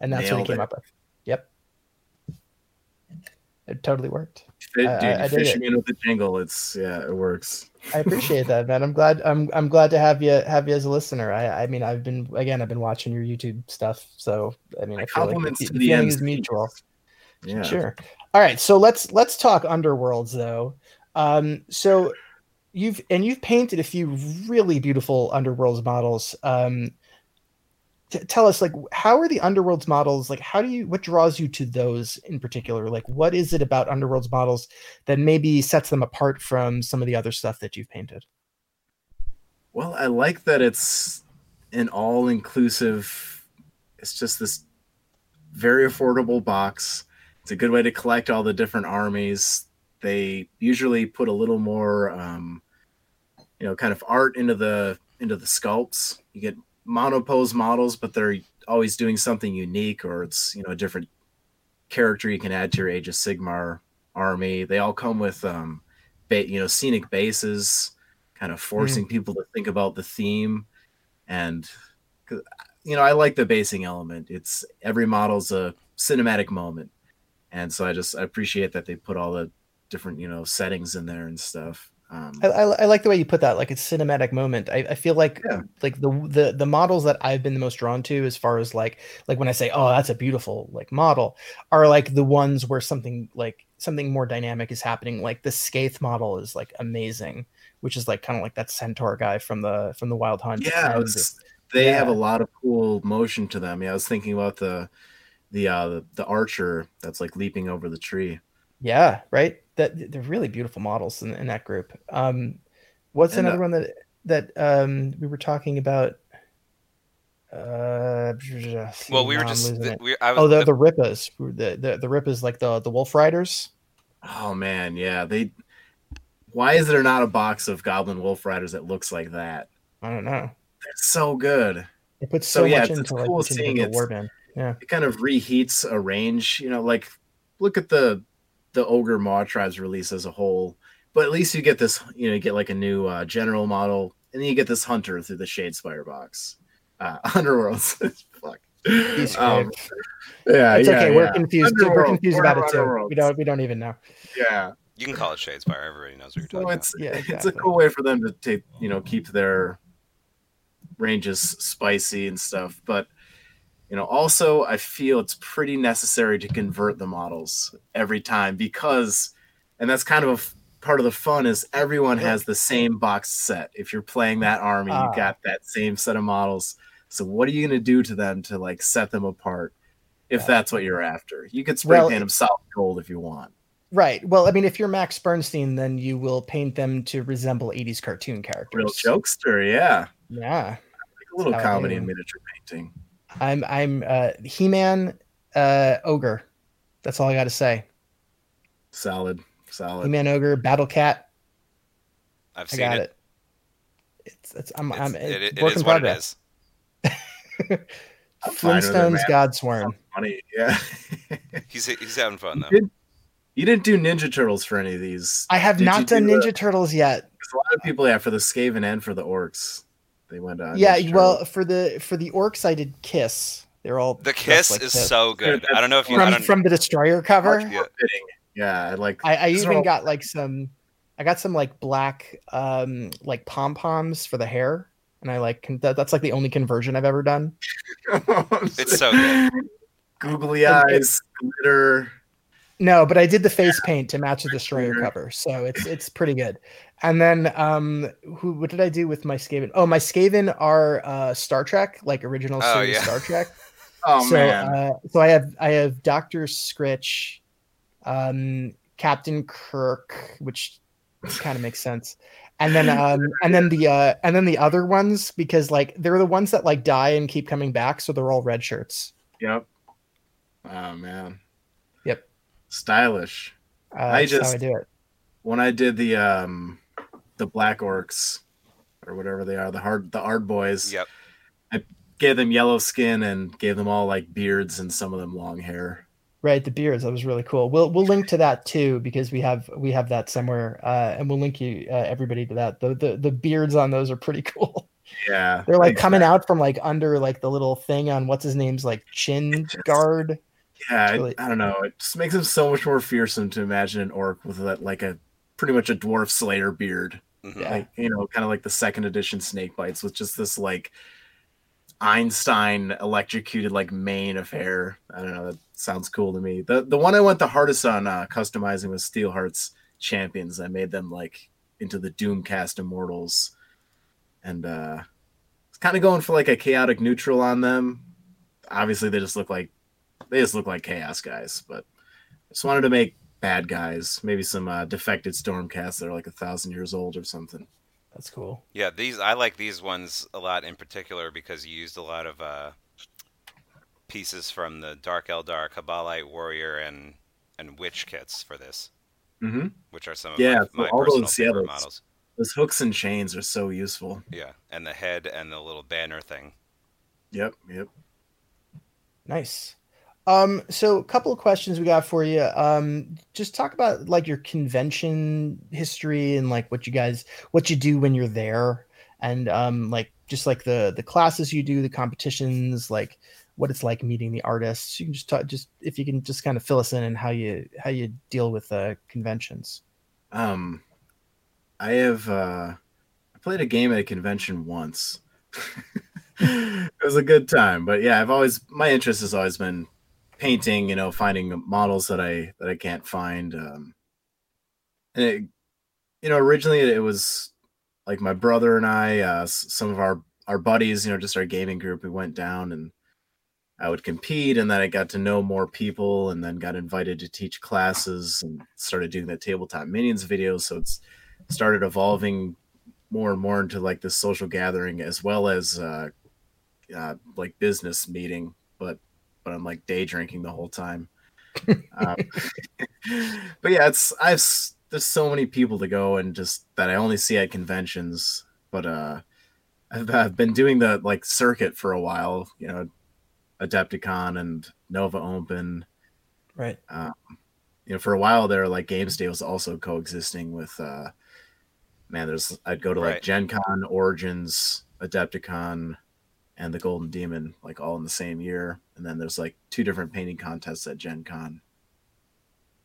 And that's Nailed what he came it. Up with. Yep. It totally worked. Dude, I, I, I fishing in with the jingle. It's yeah, it works. I appreciate that, man. I'm glad. I'm, I'm glad to have you, have you as a listener. I, I mean, I've been, again, I've been watching your YouTube stuff. So, I mean, I feel like the, the feeling is mutual. Yeah. Sure. All right, so let's let's talk Underworlds though. Um, so you've and you've painted a few really beautiful Underworlds models. Um, t- tell us, like, how are the Underworlds models? Like, how do you? What draws you to those in particular? Like, what is it about Underworlds models that maybe sets them apart from some of the other stuff that you've painted? Well, I like that it's an all-inclusive. It's just this very affordable box. It's a good way to collect all the different armies. They usually put a little more, um, you know, kind of art into the into the sculpts. You get monopose models, but they're always doing something unique, or it's, you know, a different character you can add to your Age of Sigmar army. They all come with, um, ba- you know, scenic bases, kind of forcing mm. people to think about the theme. And, you know, I like the basing element. It's every model's a cinematic moment. And so I just I appreciate that they put all the different, you know, settings in there and stuff. Um, I, I, I like the way you put that, like it's cinematic moment. I, I feel like yeah. like the, the the models that I've been the most drawn to, as far as like like when I say, oh, that's a beautiful like model, are like the ones where something like something more dynamic is happening. Like the Skaith model is like amazing, which is like kind of like that centaur guy from the from the Wild Hunt. Yeah, was, they yeah. have a lot of cool motion to them. Yeah, I was thinking about the. The uh the, the archer that's like leaping over the tree. Yeah, right. That they're really beautiful models in, in that group. Um, what's and another uh, one that that um we were talking about? Uh, well, we were just the, we, I was, oh the the, the Rippas, the, the the Rippas, like the the Wolf Riders. Oh man, yeah. They. Why is there not a box of Goblin Wolf Riders that looks like that? I don't know. They're so good. They put so, so yeah, much it's, into it's cool like seeing it. Warband. Yeah. It kind of reheats a range, you know, like look at the the Ogre Maw Tribes release as a whole, but at least you get this, you know, you get like a new uh, general model, and then you get this hunter through the Shadespire box. Uh, Underworlds. Fuck. Um, yeah, it's yeah, okay. Yeah. We're confused. We're confused about it too. We don't. We don't even know. Yeah, you can call it Shadespire. Everybody knows what you're talking so it's, about. Yeah, exactly. It's a cool way for them to take, you know, keep their ranges spicy and stuff, but. You know, also, I feel it's pretty necessary to convert the models every time because, and that's kind of a part of the fun, is everyone has the same box set. If you're playing that army, uh, you got that same set of models. So what are you going to do to them to, like, set them apart if yeah. that's what you're after? You could spray well, paint them solid gold if you want. Right. Well, I mean, if you're Max Bernstein, then you will paint them to resemble eighties cartoon characters. Real jokester, yeah. Yeah. Like a little How comedy in miniature painting. I'm I'm uh, He-Man uh, Ogre. That's all I got to say. Solid, solid. He-Man Ogre Battle Cat. I've I seen got it. it. It's it's I'm it's, I'm it, it, work it is in what progress. It is. Flintstones Godsworm. Funny, yeah. he's he's having fun though. You, did, you didn't do Ninja Turtles for any of these. I have did not done do Ninja the, Turtles yet. There's a lot of people, yeah, for the Skaven and for the orcs. They went on. Yeah, well, for the for the orcs, I did Kiss, They're all the kiss like is this. So good. I don't know if you from, from the Destroyer cover. Yeah, yeah like I, I even all... got like some. I got some like black um like pom poms for the hair, and I like that, that's like the only conversion I've ever done. It's so good. Googly eyes, glitter. No, but I did the face paint to match the Destroyer cover, so it's it's pretty good. And then um, who? What did I do with my Skaven? Oh, my Skaven are uh, Star Trek, like original series oh, yeah. Star Trek. oh so, man! Uh, so I have I have Doctor Scritch, um, Captain Kirk, which kind of makes sense, and then um, and then the uh, and then the other ones because like they're the ones that like die and keep coming back, so they're all red shirts. Yep. Oh man. Stylish. Uh, I just how I do it. When I did the um the black orcs or whatever they are, the hard the hard boys. Yep. I gave them yellow skin and gave them all like beards and some of them long hair. Right, the beards that was really cool. We'll we'll link to that too because we have we have that somewhere, uh, and we'll link you uh, everybody to that. The the the beards on those are pretty cool. Yeah, they're like exactly. coming out from like under like the little thing on what's his name's like chin just, guard. Yeah, really, I, I don't know. It just makes him so much more fearsome to imagine an orc with a, like a pretty much a dwarf slayer beard, mm-hmm. like you know, kind of like the second edition snake bites with just this like Einstein electrocuted like mane of hair. I don't know. That sounds cool to me. The the one I went the hardest on uh, customizing was Steelheart's champions. I made them like into the Doomcast Immortals, and uh, it's kind of going for like a chaotic neutral on them. Obviously, they just look like. They just look like chaos guys, but I just wanted to make bad guys. Maybe some uh, defected Stormcasts that are like a thousand years old or something. That's cool. Yeah, these I like these ones a lot in particular because you used a lot of uh, pieces from the Dark Eldar, Kabbalite Warrior, and and Witch kits for this, mm-hmm. which are some of yeah, my, my all personal those, favorite yeah, those, models. Those hooks and chains are so useful. Yeah, and the head and the little banner thing. Yep, yep. Nice. Um, so a couple of questions we got for you. Um, just talk about like your convention history and like what you guys, what you do when you're there and, um, like, just like the, the classes you do, the competitions, like what it's like meeting the artists. You can just talk, just, if you can just kind of fill us in and how you, how you deal with, uh, conventions. Um, I have, uh, I played a game at a convention once. It was a good time, but yeah, I've always, my interest has always been painting, you know, finding models that I that I can't find, um, and it, you know, originally it was like my brother and I, uh, some of our our buddies, you know, just our gaming group. We went down and I would compete, and then I got to know more people, and then got invited to teach classes, and started doing the Tabletop Minions videos. So it's started evolving more and more into like this social gathering as well as uh, uh, like business meeting, but. But I'm like day drinking the whole time. um, but yeah, it's I've there's so many people to go and just that I only see at conventions. But uh, I've, I've been doing the like circuit for a while, you know, Adepticon and Nova Open. Right. Um, you know, for a while there, like Games Day was also coexisting with. Uh, man, there's I'd go to right. like Gen Con, Origins, Adepticon. And the Golden Demon, like all in the same year. And then there's like two different painting contests at Gen Con.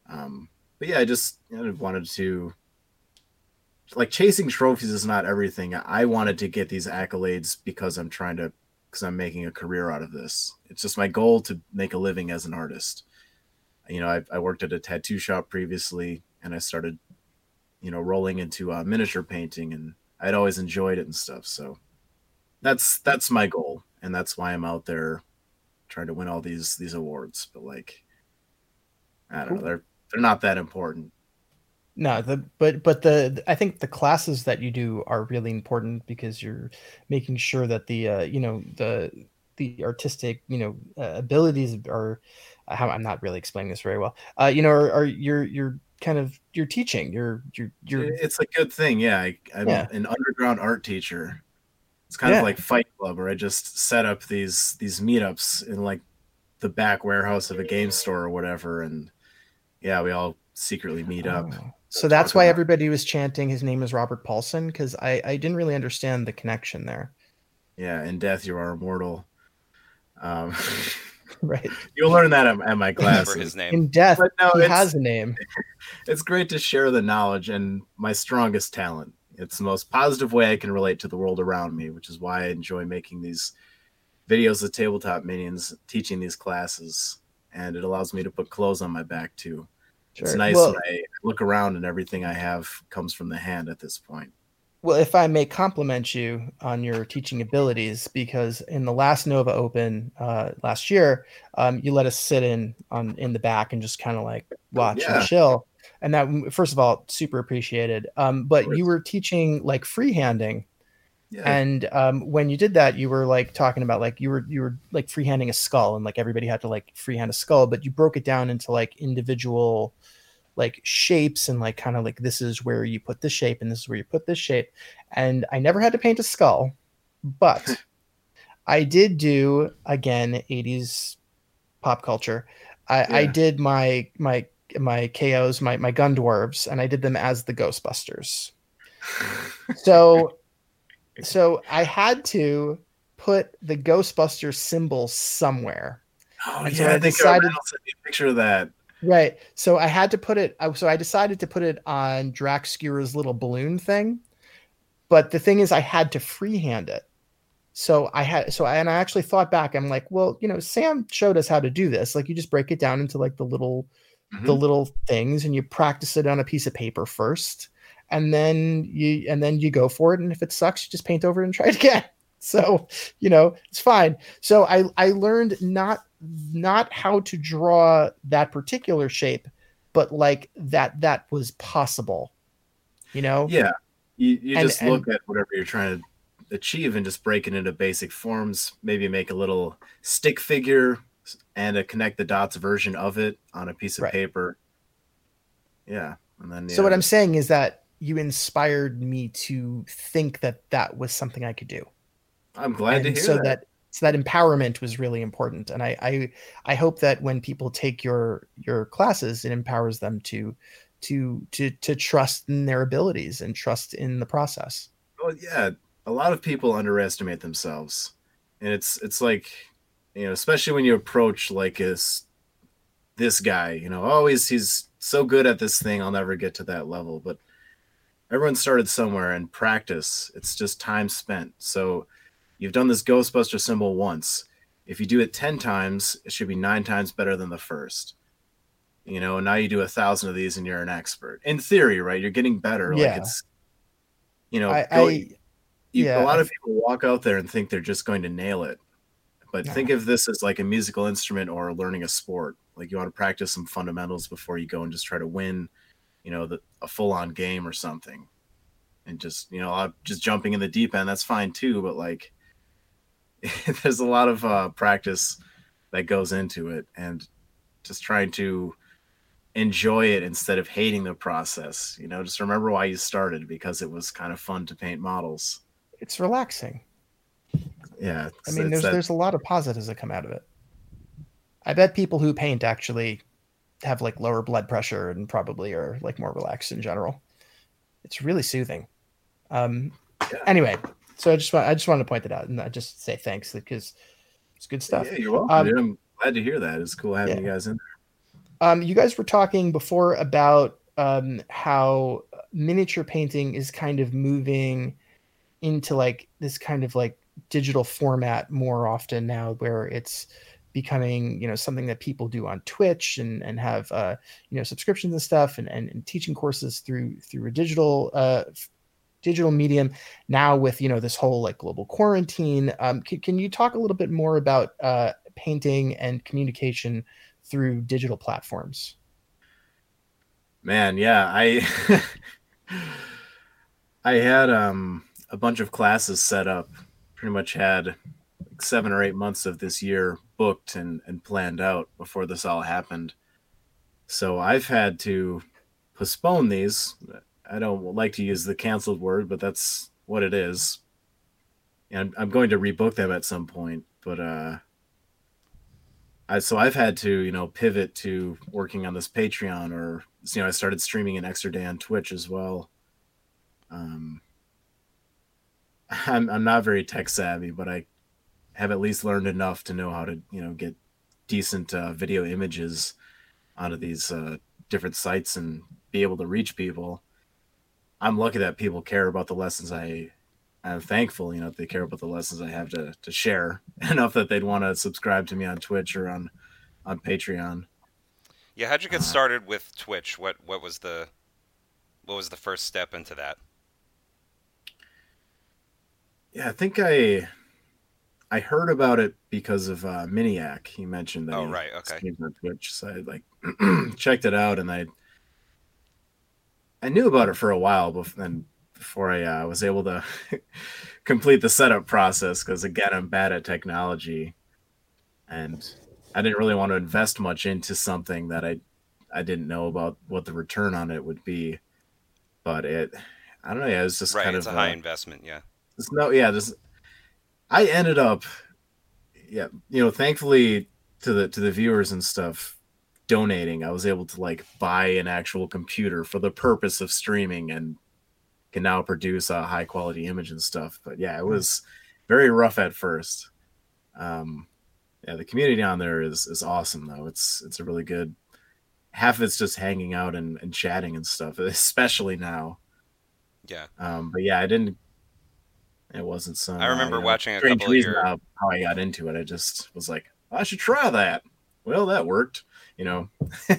Um, but yeah, I just you know, wanted to, like chasing trophies is not everything. I wanted to get these accolades because I'm trying to, because I'm making a career out of this. It's just my goal to make a living as an artist. You know, I, I worked at a tattoo shop previously and I started, you know, rolling into uh, miniature painting and I'd always enjoyed it and stuff. So That's that's my goal, and that's why I'm out there trying to win all these these awards. But like, I don't cool. know, they're they're not that important. No, the but but the I think the classes that you do are really important because you're making sure that the uh, you know the the artistic you know uh, abilities are. I'm not really explaining this very well. Uh, you know, are, are you're you're kind of you're teaching. You're you're you're. It's a good thing, yeah. I, I'm yeah. an underground art teacher. It's kind yeah. of like Fight Club, where I just set up these these meetups in like the back warehouse of a game store or whatever, and yeah, we all secretly meet up. Oh. So that's why about. everybody was chanting his name is Robert Paulson, because I, I didn't really understand the connection there. Yeah, in death you are immortal. Um, right. You'll learn that at, at my class. His name. In death, but no, he has a name. It's great to share the knowledge and my strongest talent. It's the most positive way I can relate to the world around me, which is why I enjoy making these videos of Tabletop Minions, teaching these classes, and it allows me to put clothes on my back, too. Sure. It's nice well, when I look around and everything I have comes from the hand at this point. Well, if I may compliment you on your teaching abilities, because in the last Nova Open uh, last year, um, you let us sit in on in the back and just kind of like watch yeah. and chill. And that, first of all, super appreciated. Um, but you were teaching like freehanding. Yeah. And um, when you did that, you were like talking about like you were you were like freehanding a skull, and like everybody had to like freehand a skull, but you broke it down into like individual like shapes and like kind of like this is where you put this shape and this is where you put this shape. And I never had to paint a skull, but I did do, again, eighties pop culture. I, yeah. I did my my my K Os, my my gun dwarves, and I did them as the Ghostbusters. So. So I had to put the Ghostbuster symbol somewhere. Oh, yeah, so I, I think decided, I sent me a picture of that. Right. So I had to put it. So I decided to put it on Drax Skewer's little balloon thing. But the thing is, I had to freehand it. So I had. So I, and I actually thought back. I'm like, well, you know, Sam showed us how to do this. Like, you just break it down into like the little, mm-hmm. the little things, and you practice it on a piece of paper first. And then you and then you go for it. And if it sucks, you just paint over it and try it again. So, you know, it's fine. So I, I learned not not how to draw that particular shape, but like that that was possible, you know? Yeah. You, you and, just look and, at whatever you're trying to achieve and just break it into basic forms. Maybe make a little stick figure and a connect the dots version of it on a piece of right. paper. Yeah. And then, yeah. So what I'm saying is that you inspired me to think that that was something I could do. I'm glad and to hear so that. that. So that empowerment was really important. And I, I, I hope that when people take your, your classes, it empowers them to, to, to, to trust in their abilities and trust in the process. Well, yeah. A lot of people underestimate themselves, and it's, it's like, you know, especially when you approach like this, this guy, you know, always he's so good at this thing. I'll never get to that level, but everyone started somewhere, and practice, it's just time spent. So you've done this Ghostbuster symbol once. If you do it ten times, it should be nine times better than the first, you know, and now you do a thousand of these and you're an expert in theory, right? You're getting better. Yeah. Like it's, you know, I, go, I, you, yeah. a lot of people walk out there and think they're just going to nail it, but yeah. think of this as like a musical instrument or learning a sport. Like you want to practice some fundamentals before you go and just try to win, you know, the, a full-on game or something. And just, you know, just jumping in the deep end, that's fine too. But like, there's a lot of uh, practice that goes into it, and just trying to enjoy it instead of hating the process. You know, just remember why you started, because it was kind of fun to paint models. It's relaxing. Yeah. It's, I mean, there's that... there's a lot of positives that come out of it. I bet people who paint actually have like lower blood pressure and probably are like more relaxed in general. It's really soothing. Um, yeah. Anyway, so I just want, I just wanted to point that out, and I just say thanks, because it's good stuff. Yeah, you're welcome. Um, dude. I'm glad to hear that. It's cool having yeah. you guys in there. Um, you guys were talking before about um, how miniature painting is kind of moving into like this kind of like digital format more often now, where it's becoming, you know, something that people do on Twitch and and have uh you know subscriptions and stuff, and and, and teaching courses through through a digital uh f- digital medium now, with, you know, this whole like global quarantine. um can, can you talk a little bit more about uh painting and communication through digital platforms? Man, yeah, I I had um a bunch of classes set up, pretty much had like seven or eight months of this year booked and, and planned out before this all happened. So I've had to postpone these. I don't like to use the canceled word, but that's what it is. And I'm going to rebook them at some point. But uh, I, so I've had to, you know, pivot to working on this Patreon, or, you know, I started streaming an extra day on Twitch as well. Um, I'm, I'm not very tech savvy, but I have at least learned enough to know how to, you know, get decent uh, video images onto these uh, different sites and be able to reach people. I'm lucky that people care about the lessons I I'm thankful, you know, that they care about the lessons I have to, to share enough that they'd want to subscribe to me on Twitch or on, on Patreon. Yeah. How'd you get uh, started with Twitch? What, what was the, what was the first step into that? Yeah, I think I, I heard about it because of uh, Miniac. He mentioned that. Oh, right. Okay. On Twitch, so I like checked it out, and I, I knew about it for a while before then. Before I uh, was able to complete the setup process, because again, I'm bad at technology, and I didn't really want to invest much into something that I, I didn't know about what the return on it would be. But it, I don't know. Yeah, it was just right, kind it's of a high uh, investment. Yeah. It's no. Yeah. Just I ended up. Yeah. You know, thankfully to the to the viewers and stuff donating, I was able to like buy an actual computer for the purpose of streaming, and can now produce a high quality image and stuff. But yeah, it was very rough at first. Um, yeah, the community on there is, is awesome though. It's, it's a really good, half of it's just hanging out and, and chatting and stuff, especially now. Yeah. Um, but yeah, I didn't, it wasn't some, I remember uh, you know, watching a couple of your... how, how I got into it. I just was like, I should try that. Well, that worked, you know,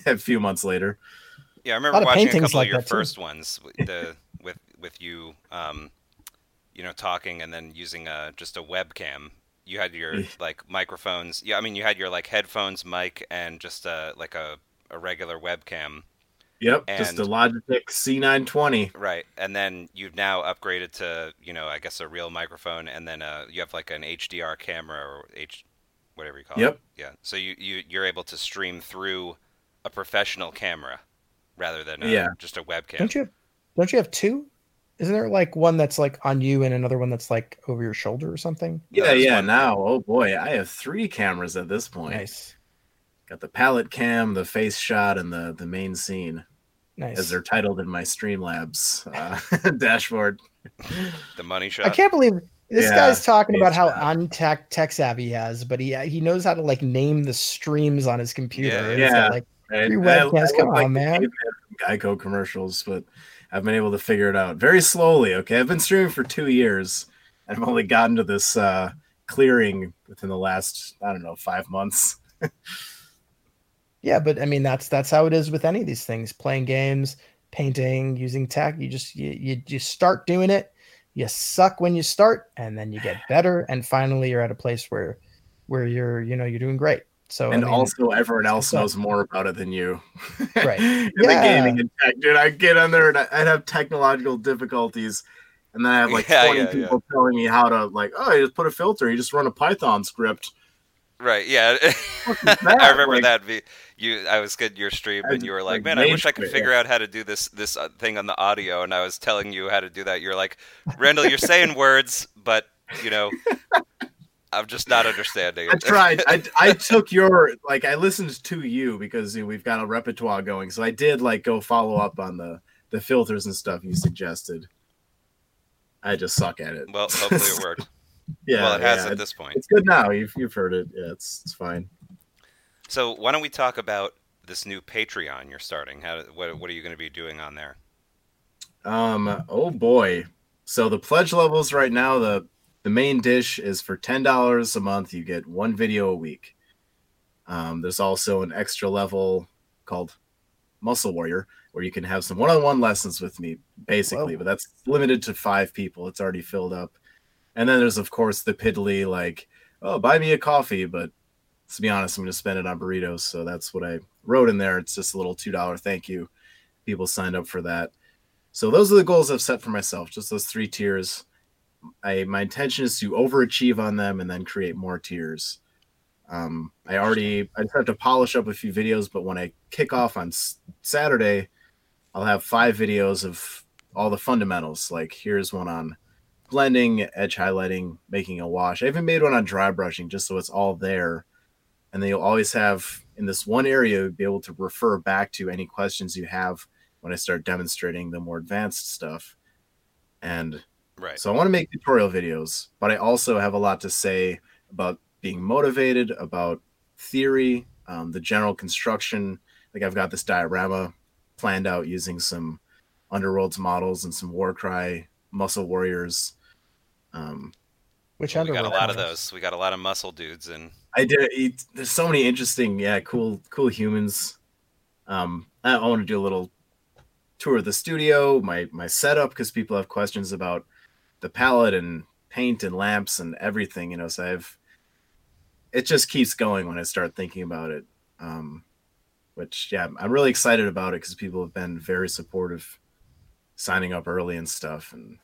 a few months later. Yeah. I remember a watching a couple like of your first too. ones. The, with, with you, um, you know, talking and then using a, just a webcam. You had your like microphones. Yeah. I mean, you had your like headphones, mic, and just a, like a, a regular webcam. Yep. And, just a Logitech C nine twenty. Right. And then you've now upgraded to, you know, I guess a real microphone. And then, uh, you have like an H D R camera or H whatever you call yep. it. Yeah. So you, you, you're able to stream through a professional camera rather than a, yeah. just a webcam. Don't you have, don't you have two? Isn't there like one that's like on you and another one that's like over your shoulder or something? Yeah, yeah. Now, oh boy, I have three cameras at this point. Nice. Got the palette cam, the face shot, and the, the main scene. Nice. As they're titled in my Streamlabs uh, dashboard. The money shot. I can't believe this yeah, guy's talking about how untech tech savvy he has, but he he knows how to like name the streams on his computer. Yeah, yeah. That, like right. webcams, I, come I like on, man. Geico commercials, but I've been able to figure it out very slowly. Okay. I've been streaming for two years and I've only gotten to this uh, clearing within the last, I don't know, five months. Yeah. But I mean, that's, that's how it is with any of these things, playing games, painting, using tech. You just, you, you, you start doing it. You suck when you start, and then you get better. And finally you're at a place where, where you're, you know, you're doing great. So, and I mean, also everyone else knows so. more about it than you. Right. In yeah. the gaming and tech, dude, I get on there and I, I'd have technological difficulties. And then I have like yeah, twenty yeah, people yeah. telling me how to like, oh, you just put a filter, you just run a Python script. Right. Yeah. I remember like, that. Be, you, I was good your stream and you were like, like man, I wish I could it, figure yeah. out how to do this, this thing on the audio. And I was telling you how to do that. You're like, Randall, you're saying words, but you know, I'm just not understanding. I tried. I, I took your, like, I listened to you because you know, we've got a repertoire going. So I did, like, go follow up on the, the filters and stuff you suggested. I just suck at it. Well, hopefully it worked. yeah. Well, it has yeah. at this point. It's good now. You've, you've heard it. Yeah, it's it's fine. So why don't we talk about this new Patreon you're starting? How? What, what are you going to be doing on there? Um. Oh, boy. So the pledge levels right now, the... The main dish is for ten dollars a month. You get one video a week. Um, there's also an extra level called Muscle Warrior where you can have some one-on-one lessons with me, basically. Whoa. But that's limited to five people. It's already filled up. And then there's, of course, the piddly, like, oh, buy me a coffee. But to be honest, I'm going to spend it on burritos. So that's what I wrote in there. It's just a little two dollars thank you. People signed up for that. So those are the goals I've set for myself, just those three tiers. I, my intention is to overachieve on them and then create more tiers. Um, I already, I just have to polish up a few videos, but when I kick off on s- Saturday, I'll have five videos of all the fundamentals. Like here's one on blending, edge highlighting, making a wash. I even made one on dry brushing just so it's all there. And then you'll always have in this one area, you'll be able to refer back to any questions you have when I start demonstrating the more advanced stuff. And Right. So I want to make tutorial videos, but I also have a lot to say about being motivated, about theory, um, the general construction. Like I've got this diorama planned out using some Underworlds models and some Warcry muscle warriors. Um, Which well, we got a lot of those. We got a lot of muscle dudes, and I did. It, there's so many interesting, yeah, cool, cool humans. Um, I, I want to do a little tour of the studio, my my setup, because people have questions about the palette and paint and lamps and everything, you know. So I've it just keeps going when I start thinking about it. Um, which yeah, I'm really excited about it because people have been very supportive, signing up early and stuff, and.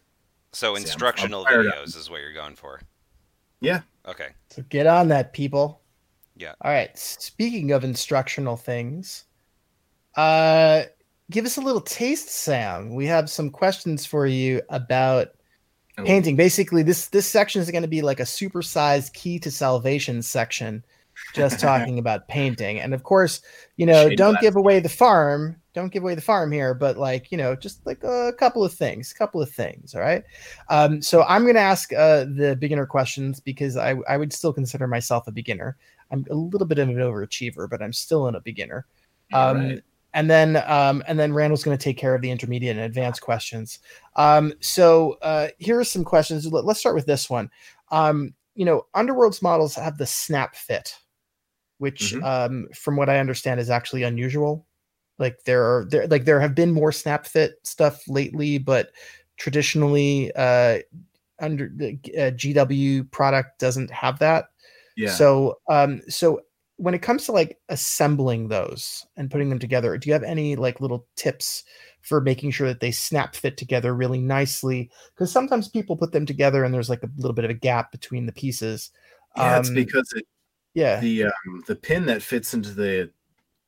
So instructional yeah, videos is what you're going for. Yeah. Okay. So get on that, people. Yeah. All right. Speaking of instructional things, uh, give us a little taste, Sam. We have some questions for you about oh. painting. Basically, this this section is going to be like a supersized Key to Salvation section, just talking about painting. And of course, you know, Shade don't give away the farm. Don't give away the farm here, but like, you know, just like a couple of things, couple of things. All right. Um, so I'm going to ask uh, the beginner questions because I, I would still consider myself a beginner. I'm a little bit of an overachiever, but I'm still in a beginner. Um, right. And then um, and then Randall's going to take care of the intermediate and advanced questions. Um, so uh, here are some questions. Let's start with this one. Um, you know, Underworld's models have the snap fit, which mm-hmm. um, from what I understand is actually unusual. Like there are there like there have been more snap fit stuff lately, but traditionally uh, under the uh, G W product doesn't have that. Yeah. So um, so when it comes to like assembling those and putting them together, do you have any like little tips for making sure that they snap fit together really nicely? Because sometimes people put them together and there's like a little bit of a gap between the pieces. Yeah, um, it's because it, yeah the um, the pin that fits into the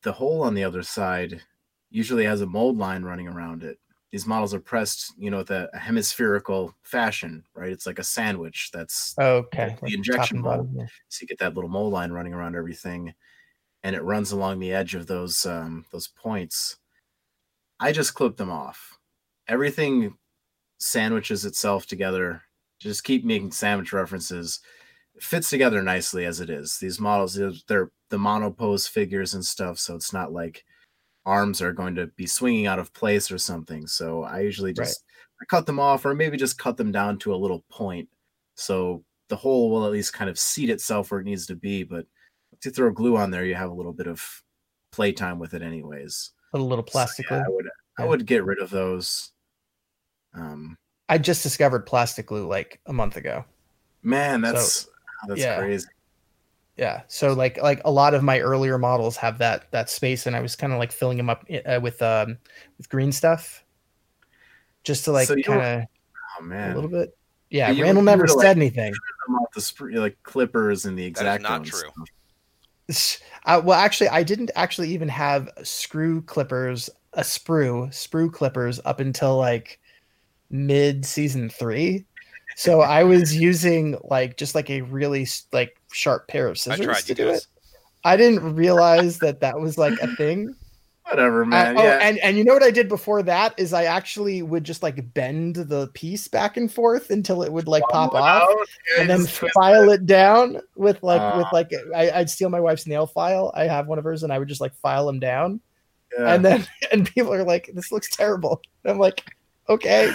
The hole on the other side usually has a mold line running around it. These models are pressed, you know, with a, a hemispherical fashion, right? It's like a sandwich. That's oh, okay. the like injection mold. Bottom, yeah. So you get that little mold line running around everything, and it runs along the edge of those um, those points. I just clip them off. Everything sandwiches itself together. Just keep making sandwich references. It fits together nicely as it is. These models, they're the monopose figures and stuff, so it's not like arms are going to be swinging out of place or something. So I usually just right. I cut them off, or maybe just cut them down to a little point, so the hole will at least kind of seat itself where it needs to be. But if you throw glue on there, you have a little bit of playtime with it anyways. Put a little plastic glue. So yeah, I would yeah. I would get rid of those. Um, I just discovered plastic glue like a month ago. Man, that's so, that's yeah. crazy. Yeah. So like, like a lot of my earlier models have that, that space, and I was kind of like filling them up uh, with, um, with green stuff just to like, so kind of oh, man. a little bit. Yeah. You, Randall you never said like, anything. The sp- like clippers and the exact. That's not true. I, well, actually I didn't actually even have screw clippers, a sprue, sprue clippers up until like mid season three. So I was using like just like a really like sharp pair of scissors I tried to do guys. it. I didn't realize that that was like a thing. Whatever, man. I, oh, yeah. and and you know what I did before that is I actually would just like bend the piece back and forth until it would like Bumble pop off, out. and then file it down with like uh, with like I, I'd steal my wife's nail file. I have one of hers, and I would just like file them down, yeah. and then and people are like, "This looks terrible." And I'm like. Okay,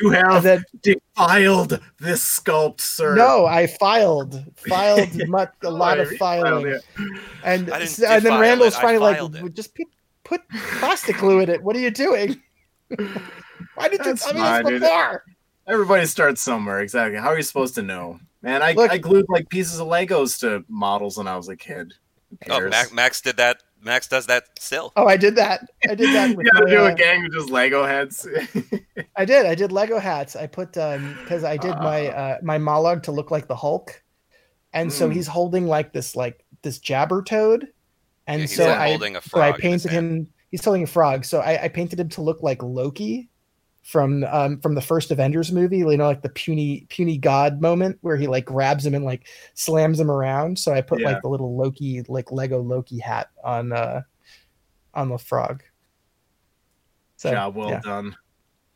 you have then, defiled this sculpt, sir. No, I filed, filed much, a lot of filing, it. and and then Randall's it. finally like, it. just put, put plastic glue in it. What are you doing? Why did That's you tell me this before? Everybody starts somewhere, exactly. How are you supposed to know, man? I, Look, I glued like pieces of Legos to models when I was a kid. Oh, Max, Max did that. Max does that still. Oh, I did that. I did that. You got to do a gang with just Lego hats. I did. I did Lego hats. I put um because I did uh, my uh, my Malog to look like the Hulk, and mm. so he's holding like this like this jabber toad, and yeah, so I a frog, so I painted him. He's holding a frog, so I, I painted him to look like Loki from um from the first Avengers movie. You know, like the puny puny god moment where he like grabs him and like slams him around. So I put yeah. like the little Loki like Lego Loki hat on uh on the frog. So, job well yeah. done.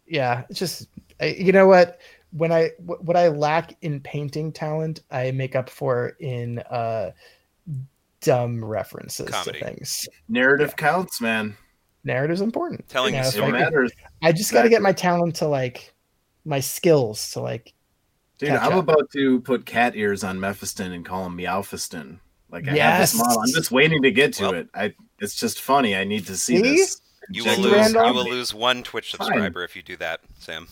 Yeah, it's just I, you know what when I w- what I lack in painting talent, I make up for in uh, dumb references Comedy. to things. Narrative yeah. counts, man. Narrative's important. Telling you know, still I matters. Could, I just got to get my talent to like my skills to like. Dude, I'm up. about to put cat ears on Mephiston and call him Meowphiston. Like I yes. have this model. I'm just waiting to get to well, it. I. It's just funny. I need to see, see? this. You will lose. Randall? You will lose one Twitch subscriber Fine. if you do that, Sam.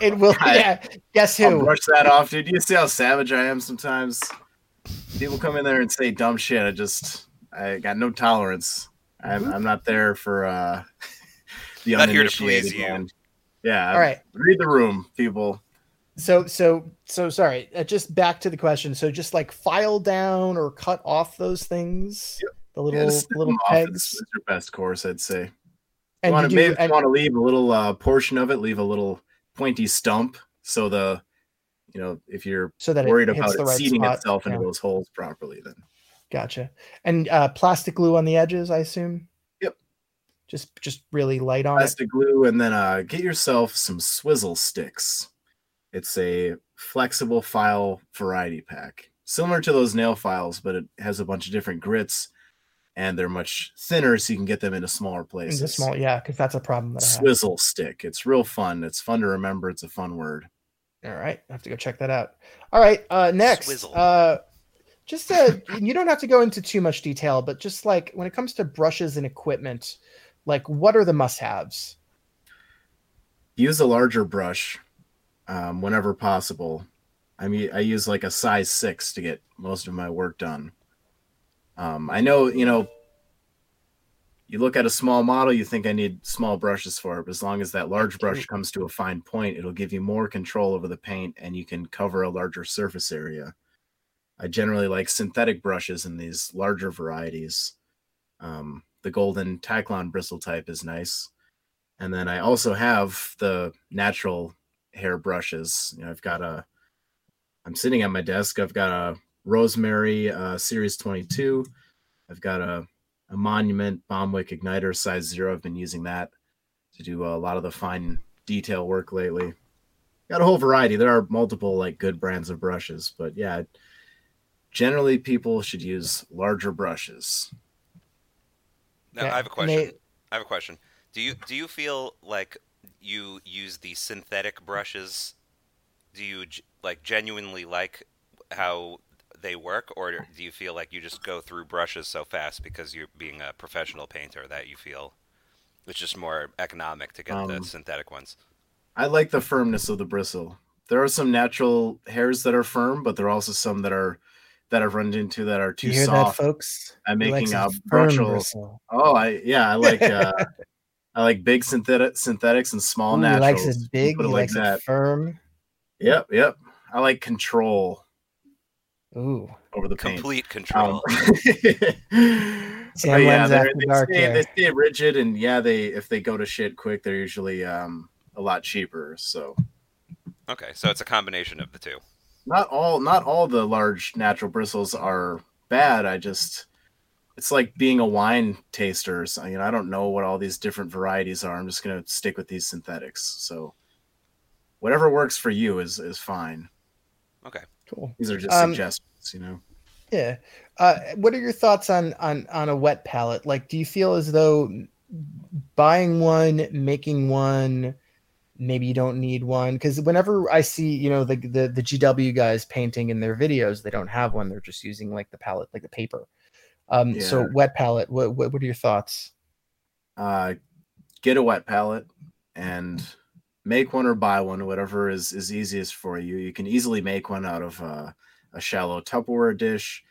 It will. I, yeah. Guess who? I'll brush that off, dude. You see how savage I am sometimes. People come in there and say dumb shit. I just, I got no tolerance. I'm, I'm not there for uh, the uninitiated. Not here to please you. Yeah. All right. Read the room, people. So, so, so sorry. Uh, just back to the question. So, just like file down or cut off those things. Yep. The little yeah, little pegs. It's your best course, I'd say. And you want to maybe and, want to leave a little uh, portion of it, leave a little pointy stump, so the, you know, if you're so that worried it about it right seating spot, itself yeah. into those holes properly, then. Gotcha. And uh, plastic glue on the edges, I assume. Yep. Just just really light on plastic it. glue, and then uh, get yourself some swizzle sticks. It's a flexible file variety pack, similar to those nail files, but it has a bunch of different grits. And they're much thinner, so you can get them into smaller places. Into small, yeah, because that's a problem. That Swizzle I have. stick. It's real fun. It's fun to remember. It's a fun word. All right, I have to go check that out. All right, uh, next. Swizzle. Uh, just uh, you don't have to go into too much detail, but just like when it comes to brushes and equipment, like what are the must-haves? Use a larger brush, um, whenever possible. I mean, I use like a size six to get most of my work done. Um, I know, you know, you look at a small model, you think I need small brushes for it, but as long as that large brush comes to a fine point, it'll give you more control over the paint and you can cover a larger surface area. I generally like synthetic brushes in these larger varieties. Um, the golden Taclon bristle type is nice. And then I also have the natural hair brushes. You know, I've got a, I'm sitting at my desk. I've got a Rosemary uh, Series twenty-two. I've got a, a Monument Bombwick Igniter size zero. I've been using that to do a lot of the fine detail work lately. Got a whole variety. There are multiple like good brands of brushes, but yeah, generally people should use larger brushes. Now, I have a question. They... I have a question. Do you do you feel like you use the synthetic brushes? Do you like genuinely like how they work, or do you feel like you just go through brushes so fast because you're being a professional painter that you feel it's just more economic to get um, the synthetic ones? I like the firmness of the bristle. There are some natural hairs that are firm, but there are also some that are that I've run into that are too you hear soft. That, folks? I'm he making a bristle. bristle. Oh, I yeah, I like uh, I like big synthetic synthetics and small Ooh, naturals. He likes it big. He likes like it that. firm. Yep, yep. I like control. Ooh, over the complete paint. control. Um, Sam yeah, they, stay, they stay rigid, and yeah, they if they go to shit quick, they're usually um, a lot cheaper. So, okay, so it's a combination of the two. Not all, not all the large natural bristles are bad. I just, it's like being a wine taster. So, you know, I don't know what all these different varieties are. I'm just gonna stick with these synthetics. So, whatever works for you is is fine. Okay. Cool. These are just um, suggestions, you know. Yeah. Uh, what are your thoughts on, on on a wet palette? Like, do you feel as though buying one, making one, maybe you don't need one? Because whenever I see, you know, the, the the G W guys painting in their videos, they don't have one. They're just using like the palette, like the paper. Um, yeah. So wet palette. What, what what are your thoughts? Uh, get a wet palette and make one or buy one, whatever is, is easiest for you. You can easily make one out of uh, a shallow Tupperware dish.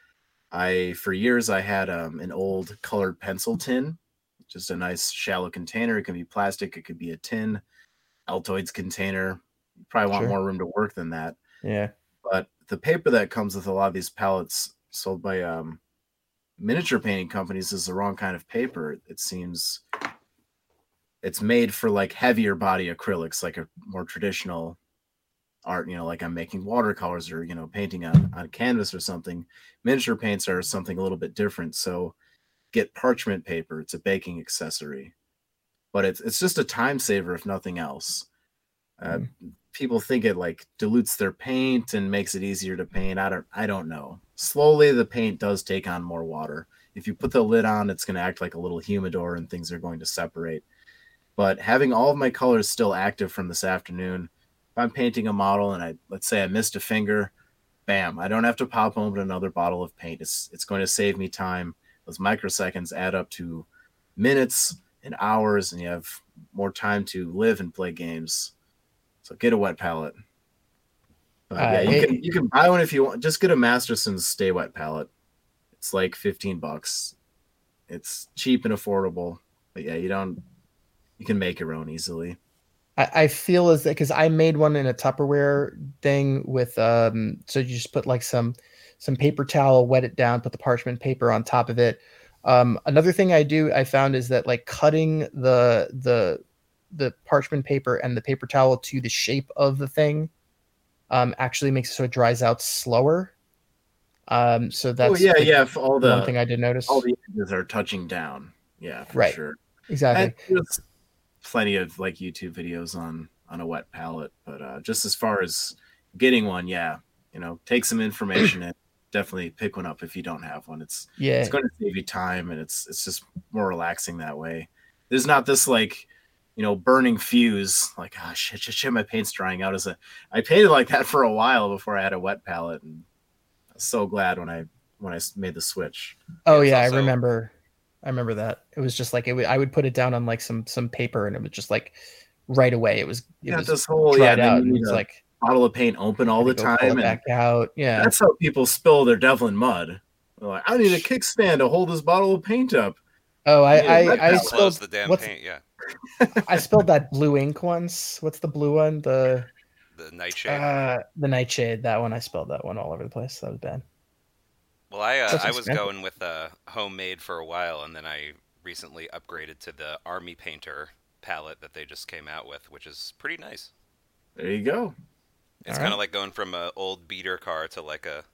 I, for years, I had um, an old colored pencil tin, just a nice shallow container. It can be plastic. It could be a tin, Altoids container. You probably want sure. more room to work than that. Yeah. But the paper that comes with a lot of these palettes sold by um, miniature painting companies is the wrong kind of paper. It seems... It's made for like heavier body acrylics, like a more traditional art, you know, like I'm making watercolors or, you know, painting on, on canvas or something. Miniature paints are something a little bit different. So get parchment paper. It's a baking accessory, but it's, it's just a time saver if nothing else. Uh, mm. people think it like dilutes their paint and makes it easier to paint. I don't, I don't know. Slowly the paint does take on more water. If you put the lid on, it's going to act like a little humidor and things are going to separate. But having all of my colors still active from this afternoon, if I'm painting a model and I, let's say I missed a finger, bam, I don't have to pop open another bottle of paint. It's, it's going to save me time. Those microseconds add up to minutes and hours, and you have more time to live and play games. So get a wet palette. But uh, yeah, you hey, can you can buy one if you want. Just get a Masterson's Stay Wet palette. It's like fifteen bucks. It's cheap and affordable. But yeah, you don't you can make your own easily. I, I feel as that because I made one in a Tupperware thing with um so you just put like some some paper towel, wet it down, put the parchment paper on top of it. Um another thing I do I found is that like cutting the the the parchment paper and the paper towel to the shape of the thing um, actually makes it so it dries out slower. Um, so that's oh, yeah, the, yeah. If all the one thing I did notice, all the edges are touching down. Yeah, for right. sure, exactly. And there's plenty of like YouTube videos on on a wet palette, but uh, just as far as getting one, yeah, you know, take some information and definitely pick one up if you don't have one. It's yeah, it's going to save you time, and it's it's just more relaxing that way. There's not this like, you know, burning fuse, like, ah, oh, shit, shit, shit, my paint's drying out. As a, I painted like that for a while before I had a wet palette, and I was so glad when I when I made the switch. Oh yeah, also, I remember, I remember that. It was just like it. W- I would put it down on like some some paper, and it was just like right away. It was it yeah, was this whole yeah, out, and it was like bottle of paint open all the time, and back out. Yeah, that's how people spill their Devlin mud. They're like, I need a kickstand to hold this bottle of paint up. Oh, I I, I, I spilled the damn paint. Yeah. I spilled that blue ink once. What's the blue one? The the nightshade. Uh, the nightshade. That one. I spilled that one all over the place. That was bad. Well, I uh, I was bad. going with uh, homemade for a while, and then I recently upgraded to the Army Painter palette that they just came out with, which is pretty nice. There you go. It's kind of right. like going from an old beater car to like a,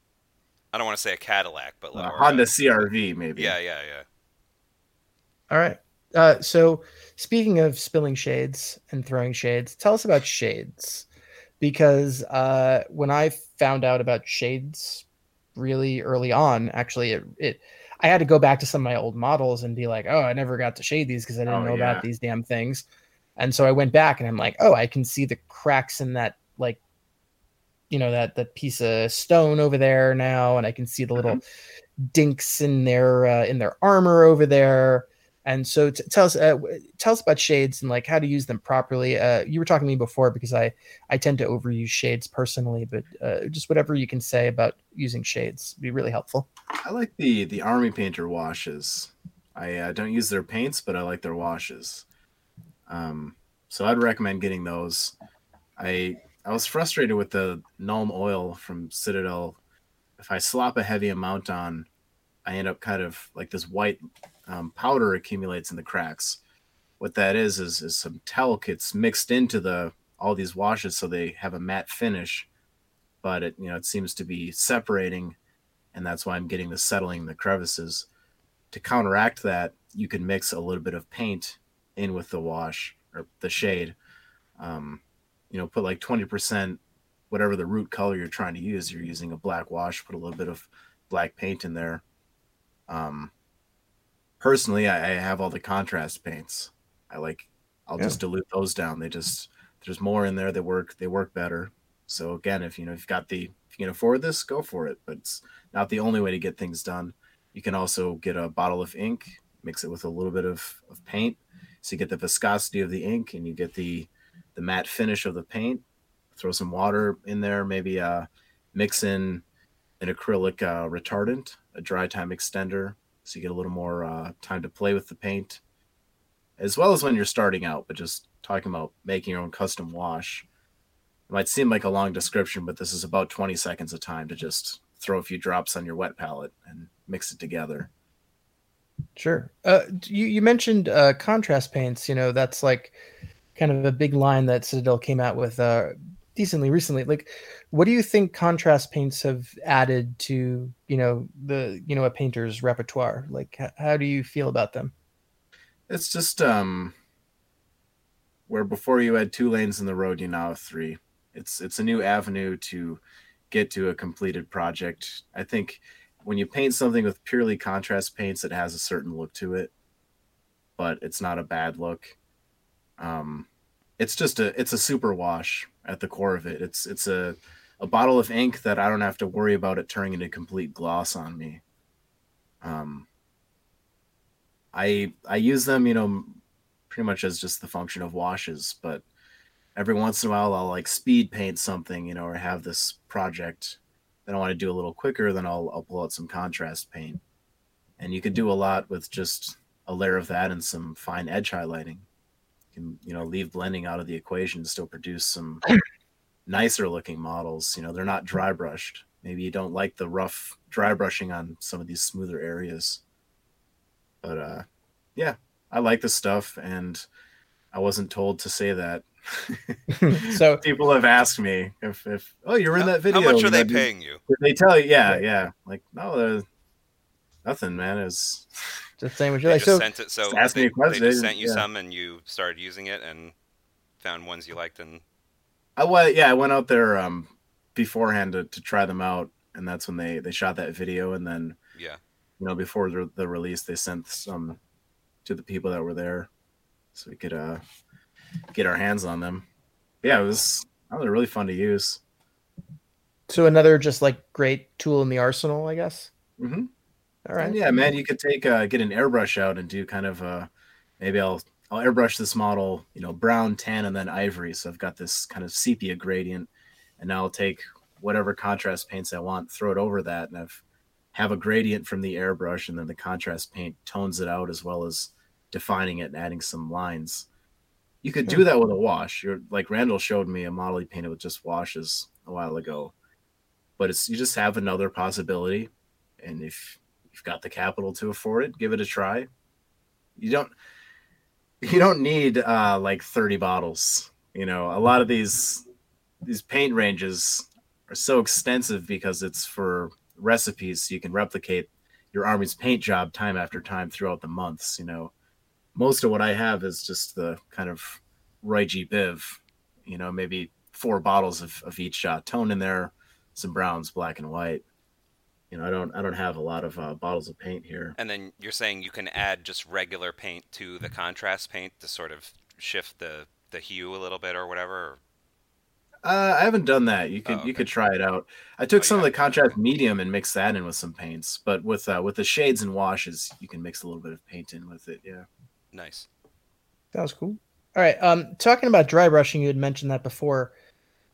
I don't want to say a Cadillac, but like uh, Honda C R V maybe. Yeah, yeah, yeah. All right. Uh, so speaking of spilling shades and throwing shades, tell us about shades, because uh, when I found out about shades really early on, actually, it, it I had to go back to some of my old models and be like, oh, I never got to shade these because I didn't oh, know yeah. about these damn things. And so I went back and I'm like, oh, I can see the cracks in that, like, you know, that, that piece of stone over there now. And I can see the little mm-hmm. dinks in their uh, in their armor over there. And so t- tell us uh, tell us about shades and like how to use them properly. Uh, you were talking to me before because I, I tend to overuse shades personally, but uh, just whatever you can say about using shades would be really helpful. I like the the Army Painter washes. I uh, don't use their paints, but I like their washes. Um, so I'd recommend getting those. I I was frustrated with the Gnome Oil from Citadel. If I slop a heavy amount on, I end up kind of like this white um, powder accumulates in the cracks. What that is, is, is some talc. It's mixed into the, all these washes. So they have a matte finish, but it, you know, it seems to be separating, and that's why I'm getting the settling in the crevices. To counteract that, you can mix a little bit of paint in with the wash or the shade. Um, you know, put like twenty percent, whatever the root color you're trying to use. You're using a black wash, put a little bit of black paint in there. Um, personally, I, I have all the contrast paints. I like, I'll yeah. just dilute those down. They just, there's more in there that work, they work better. So again, if you know, you've got the, if you can afford this, go for it, but it's not the only way to get things done. You can also get a bottle of ink, mix it with a little bit of, of paint. So you get the viscosity of the ink and you get the, the matte finish of the paint. Throw some water in there, maybe, uh, mix in an acrylic uh, retardant, a dry time extender, so you get a little more uh, time to play with the paint, as well as when you're starting out. But just talking about making your own custom wash, it might seem like a long description, but this is about twenty seconds of time to just throw a few drops on your wet palette and mix it together. Sure. Uh, you, you mentioned uh, contrast paints. You know, that's like kind of a big line that Citadel came out with uh, decently recently. Like, what do you think contrast paints have added to, you know, the, you know, a painter's repertoire? Like, h- how do you feel about them? It's just um, where before you had two lanes in the road, you now have three. It's it's a new avenue to get to a completed project. I think when you paint something with purely contrast paints, it has a certain look to it, but it's not a bad look. Um, it's just a it's a super wash at the core of it. It's it's a a bottle of ink that I don't have to worry about it turning into complete gloss on me. Um, I I use them, you know, pretty much as just the function of washes, but every once in a while I'll like speed paint something, you know, or have this project that I want to do a little quicker, then I'll, I'll pull out some contrast paint. And you could do a lot with just a layer of that and some fine edge highlighting. You can, you know, leave blending out of the equation and still produce some nicer looking models. You know, they're not dry brushed. Maybe you don't like the rough dry brushing on some of these smoother areas. But uh, yeah, I like this stuff, and I wasn't told to say that. So people have asked me if, if oh you're in that video. How much are they paying you? Did they tell you? Yeah, yeah. Like no, nothing, man. It's the same as you. They just sent it. So they just sent you some, and you started using it, and found ones you liked. And I went, yeah, I went out there um beforehand to, to try them out, and that's when they they shot that video, and then yeah, you know, before the, the release, they sent some to the people that were there, so we could uh. get our hands on them. Yeah, it was, that was really fun to use. So another just like great tool in the arsenal, I guess. Mm-hmm. All right. And yeah, man, you could take uh, get an airbrush out and do kind of uh, maybe I'll I'll airbrush this model, you know, brown, tan, and then ivory. So I've got this kind of sepia gradient, and now I'll take whatever contrast paints I want, throw it over that, and I've have a gradient from the airbrush, and then the contrast paint tones it out as well as defining it and adding some lines. You could do that with a wash. You're like Randall showed me a model he painted with just washes a while ago, but it's, you just have another possibility. And if you've got the capital to afford it, give it a try. You don't, you don't need uh, like thirty bottles. You know, a lot of these, these paint ranges are so extensive because it's for recipes. So you can replicate your army's paint job time after time throughout the months, you know. Most of what I have is just the kind of Roy G Biv, you know, maybe four bottles of, of each uh, tone in there, some browns, black and white. You know, I don't I don't have a lot of uh, bottles of paint here. And then you're saying you can add just regular paint to the contrast paint to sort of shift the, the hue a little bit or whatever? Uh, I haven't done that. You could oh, okay. you could try it out. I took oh, some yeah. of the contrast medium and mixed that in with some paints. But with uh, with the shades and washes, you can mix a little bit of paint in with it, yeah. Nice. That was cool. All right. Um, talking about dry brushing, you had mentioned that before.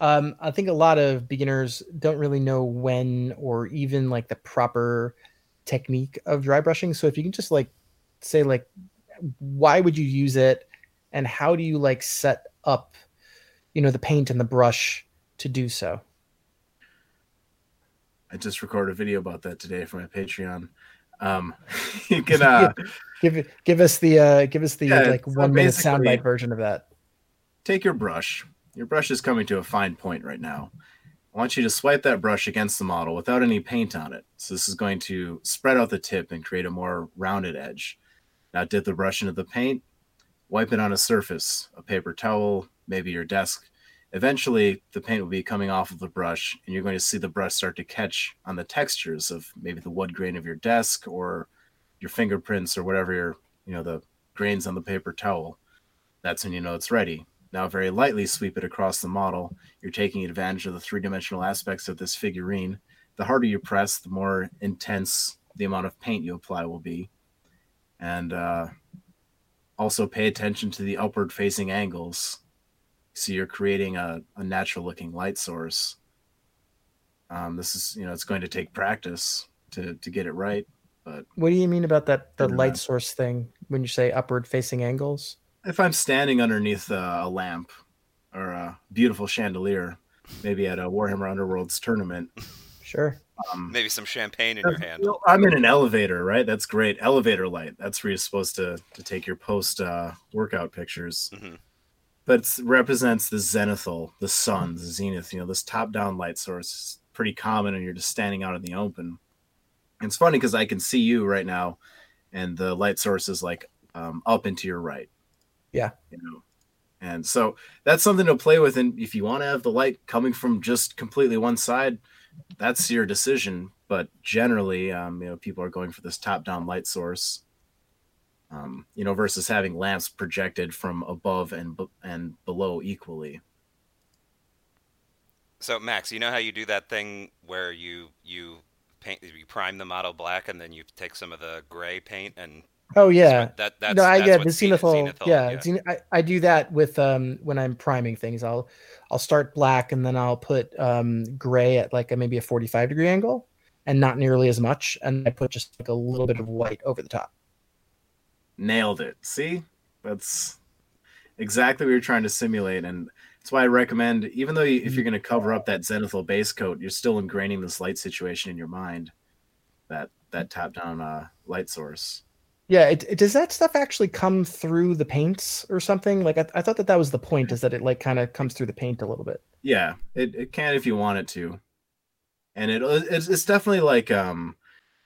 Um, I think a lot of beginners don't really know when or even like the proper technique of dry brushing. So if you can just like say like, why would you use it, and how do you like set up, you know, the paint and the brush to do so? I just recorded a video about that today for my Patreon. Um, you can uh, give give us the uh, give us the yeah, like one minute soundbite version of that. Take your brush. Your brush is coming to a fine point right now. I want you to swipe that brush against the model without any paint on it. So this is going to spread out the tip and create a more rounded edge. Now dip the brush into the paint. Wipe it on a surface, a paper towel, maybe your desk. Eventually, the paint will be coming off of the brush, and you're going to see the brush start to catch on the textures of maybe the wood grain of your desk or your fingerprints or whatever your, you know, the grains on the paper towel. That's when you know it's ready. Now, very lightly sweep it across the model. You're taking advantage of the three-dimensional aspects of this figurine. The harder you press, the more intense the amount of paint you apply will be. And uh, also pay attention to the upward-facing angles. So you're creating a, a natural looking light source. Um, this is, you know, it's going to take practice to, to get it right. But what do you mean about that, the light source thing when you say upward facing angles? If I'm standing underneath a, a lamp or a beautiful chandelier, maybe at a Warhammer Underworlds tournament. Sure. Um, maybe some champagne in your hand. Well, I'm in an elevator, right? That's great. Elevator light. That's where you're supposed to, to take your post uh, workout pictures. Mm-hmm. But it represents the zenithal, the sun, the zenith, you know, this top-down light source is pretty common, and you're just standing out in the open. And it's funny because I can see you right now, and the light source is, like, um, up and to your right. Yeah. You know, And so that's something to play with. And if you want to have the light coming from just completely one side, that's your decision. But generally, um, you know, people are going for this top-down light source, um, you know, versus having lamps projected from above and b- and below equally. So Max, you know how you do that thing where you you paint, you prime the model black, and then you take some of the gray paint and. Oh yeah, that, that's, no, I that's get the Zenithal. Yeah, yeah. Zenith, I, I do that with um when I'm priming things. I'll I'll start black and then I'll put um gray at like a, maybe a forty-five degree angle and not nearly as much, and I put just like a little bit of white over the top. Nailed it. See, that's exactly what you're trying to simulate, and that's why I recommend. Even though you, if you're going to cover up that Zenithal base coat, you're still ingraining this light situation in your mind. That that top down uh, light source. Yeah, it, it, does that stuff actually come through the paints or something? Like, I, I thought that that was the point, is that it like kind of comes through the paint a little bit. Yeah, it, it can if you want it to. And it it's, it's definitely like um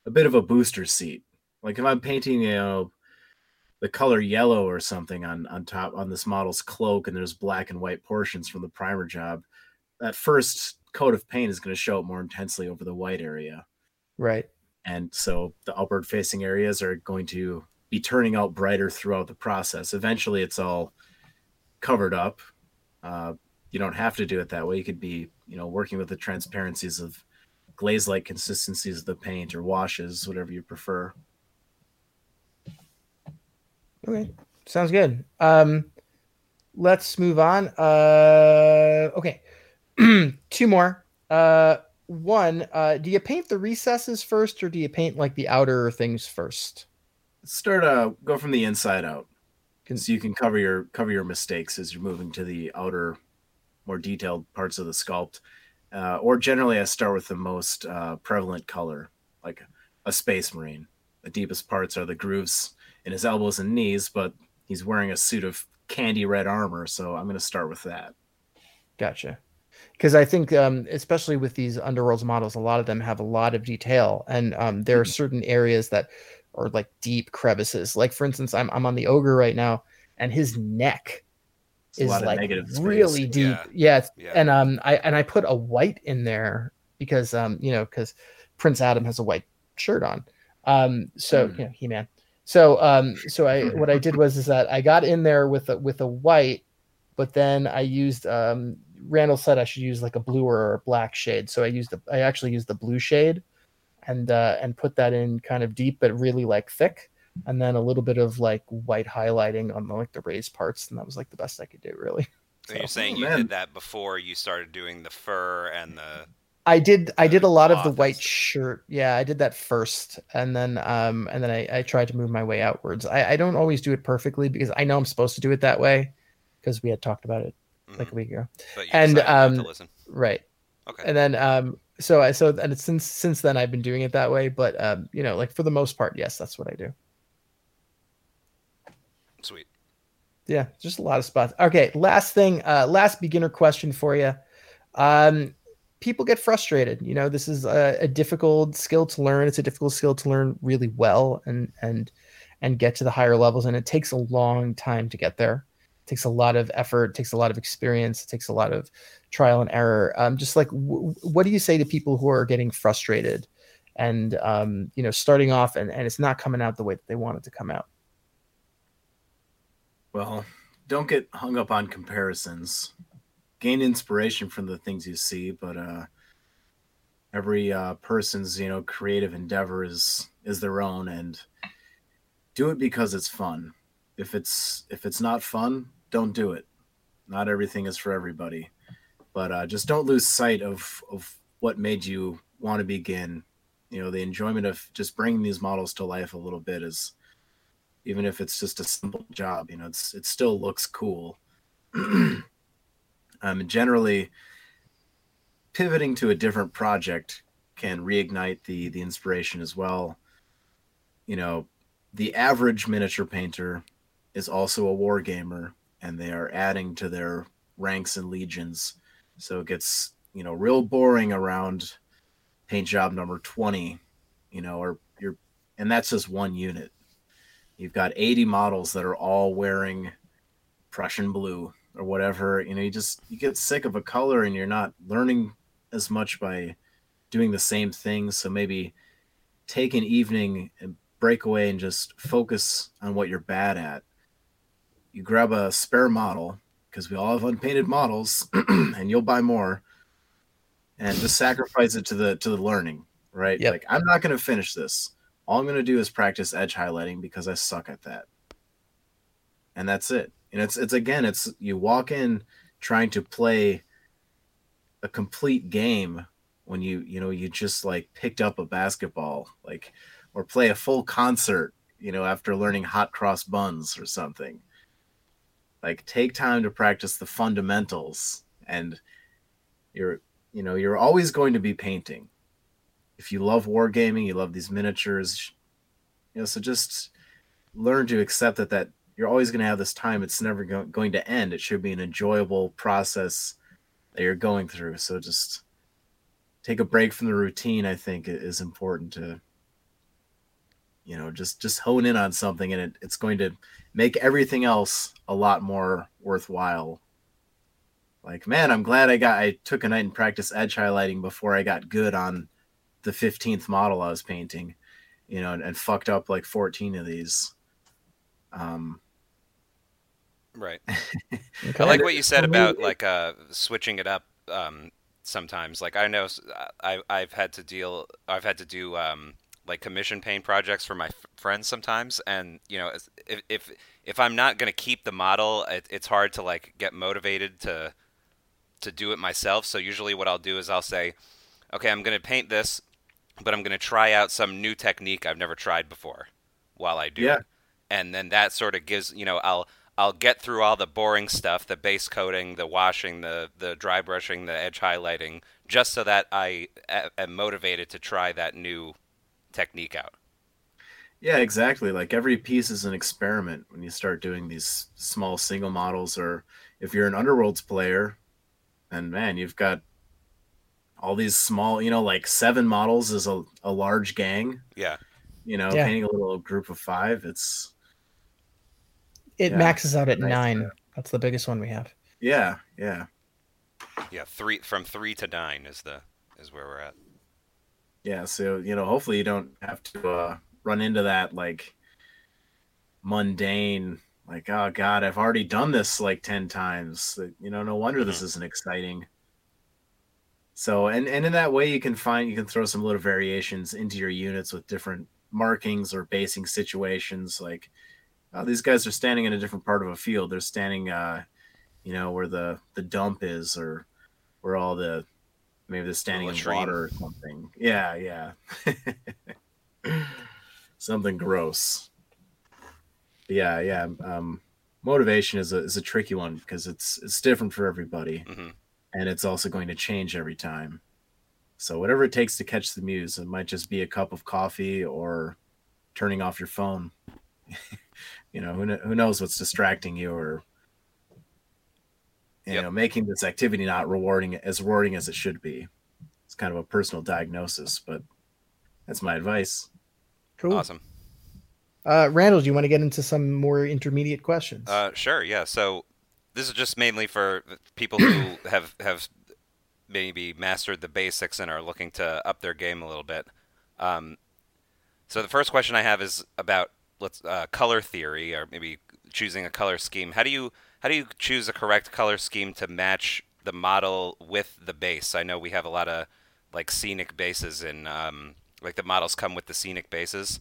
a bit of a booster seat. Like if I'm painting, you know, the color yellow or something on, on top on this model's cloak, and there's black and white portions from the primer job, that first coat of paint is going to show up more intensely over the white area. Right. And so the upward facing areas are going to be turning out brighter throughout the process. Eventually it's all covered up. Uh, you don't have to do it that way. You could be, you know, working with the transparencies of glaze-like consistencies of the paint or washes, whatever you prefer. Okay. Sounds good. Um, let's move on. Uh, okay. Two more. Uh, One, uh, do you paint the recesses first, or do you paint like the outer things first? Start uh, go from the inside out, so you can cover your cover your mistakes as you're moving to the outer, more detailed parts of the sculpt. Uh, or generally, I start with the most uh, prevalent color, like a space marine. The deepest parts are the grooves in his elbows and knees, but he's wearing a suit of candy red armor, so I'm going to start with that. Gotcha. Because I think, um, especially with these Underworlds models, a lot of them have a lot of detail, and um, there are certain areas that are like deep crevices. Like, for instance, I'm I'm on the ogre right now, and his neck it's is like really deep. Yeah, yeah, it's, yeah. And um, I and I put a white in there because um, you know, because Prince Adam has a white shirt on. Um, so mm. you know, He-Man. So um, so I what I did was is that I got in there with a, with a white, but then I used um. Randall said I should use like a blue or a black shade, so I used the, I actually used the blue shade, and uh, and put that in kind of deep but really like thick, and then a little bit of like white highlighting on the, like the raised parts, and that was like the best I could do really. So, so you're saying oh, you man. did that before you started doing the fur and the? I did. The I did a lot of the white shirt. Yeah, I did that first, and then um and then I, I tried to move my way outwards. I, I don't always do it perfectly because I know I'm supposed to do it that way, because we had talked about it. Like a week ago, but you and um, to listen. Right, okay, and then um, so I so and it's since since then I've been doing it that way, but um, you know, like for the most part, yes, that's what I do. Sweet, yeah, just a lot of spots. Okay, last thing, uh, last beginner question for you. Um, people get frustrated. You know, this is a, a difficult skill to learn. It's a difficult skill to learn really well, and and and get to the higher levels, and it takes a long time to get there. Takes a lot of effort, takes a lot of experience, takes a lot of trial and error. Um, just like, w- what do you say to people who are getting frustrated and, um, you know, starting off and, and it's not coming out the way that they want it to come out? Well, don't get hung up on comparisons. Gain inspiration from the things you see, but uh, every uh, person's, you know, creative endeavor is, is their own, and do it because it's fun. If it's if it's not fun, don't do it. Not everything is for everybody, but uh, just don't lose sight of, of what made you want to begin. You know, the enjoyment of just bringing these models to life a little bit is, even if it's just a simple job, you know, it's it still looks cool. um, generally, pivoting to a different project can reignite the the inspiration as well. You know, the average miniature painter is also a war gamer, and they are adding to their ranks and legions. So it gets, you know, real boring around paint job number twenty, you know, or you're, and that's just one unit. You've got eighty models that are all wearing Prussian blue or whatever, you know, you just, you get sick of a color and you're not learning as much by doing the same thing. So maybe take an evening and break away and just focus on what you're bad at. You grab a spare model, because we all have unpainted models and you'll buy more, and just sacrifice it to the, to the learning, right? Yep. Like, I'm not going to finish this. All I'm going to do is practice edge highlighting because I suck at that. And that's it. And it's, it's again, it's, you walk in trying to play a complete game when you, you know, you just like picked up a basketball, like, or play a full concert, you know, after learning hot cross buns or something. Like, take time to practice the fundamentals, and you're, you know, you're always going to be painting. If you love wargaming, you love these miniatures, you know, so just learn to accept that, that you're always going to have this time. It's never go- going to end. It should be an enjoyable process that you're going through. So just take a break from the routine, I think, is important to, you know, just, just hone in on something, and it, it's going to make everything else a lot more worthwhile. Like, man, I'm glad I got, I took a night and practiced edge highlighting before I got good on the fifteenth model I was painting, you know, and, and fucked up like fourteen of these. Um, right. I like what you said about like, uh, switching it up. Um, sometimes, like, I know I, I've had to deal, I've had to do, um, like commission paint projects for my f- friends sometimes. And, you know, if, if, if I'm not going to keep the model, it, it's hard to like get motivated to, to do it myself. So usually what I'll do is I'll say, okay, I'm going to paint this, but I'm going to try out some new technique I've never tried before while I do yeah. it. And then that sort of gives, you know, I'll, I'll get through all the boring stuff, the base coating, the washing, the, the dry brushing, the edge highlighting, just so that I am motivated to try that new technique out. Yeah, exactly. Like, every piece is an experiment when you start doing these small single models, or if you're an Underworlds player, and man, you've got all these small, you know, like seven models is a, a large gang. Yeah. You know, yeah. painting a little group of five, it's, it yeah, maxes out at nice nine. That. That's the biggest one we have. Yeah, yeah, yeah. Three from three to nine is the is where we're at. Yeah, so you know, hopefully you don't have to uh, run into that like mundane, like, oh god, I've already done this like ten times. You know, no wonder mm-hmm. this isn't exciting. So, and and in that way, you can find you can throw some little variations into your units with different markings or basing situations, like. Oh, these guys are standing in a different part of a field. They're standing, uh, you know, where the, the dump is, or where all the, maybe they're standing in water or something. Yeah, yeah. Something gross. But yeah, yeah. Um, motivation is a is a tricky one because it's it's different for everybody, mm-hmm. and it's also going to change every time. So whatever it takes to catch the muse, it might just be a cup of coffee or turning off your phone. You know, who, who knows what's distracting you, or, you yep. know, making this activity not rewarding as rewarding as it should be. It's kind of a personal diagnosis, but that's my advice. Cool. Awesome. Uh, Randall, do you want to get into some more intermediate questions? Uh, sure. Yeah. So this is just mainly for people who have, have maybe mastered the basics and are looking to up their game a little bit. Um, so the first question I have is about, let's uh, color theory, or maybe choosing a color scheme. How do you how do you choose a correct color scheme to match the model with the base? I know we have a lot of like scenic bases, and um, like the models come with the scenic bases.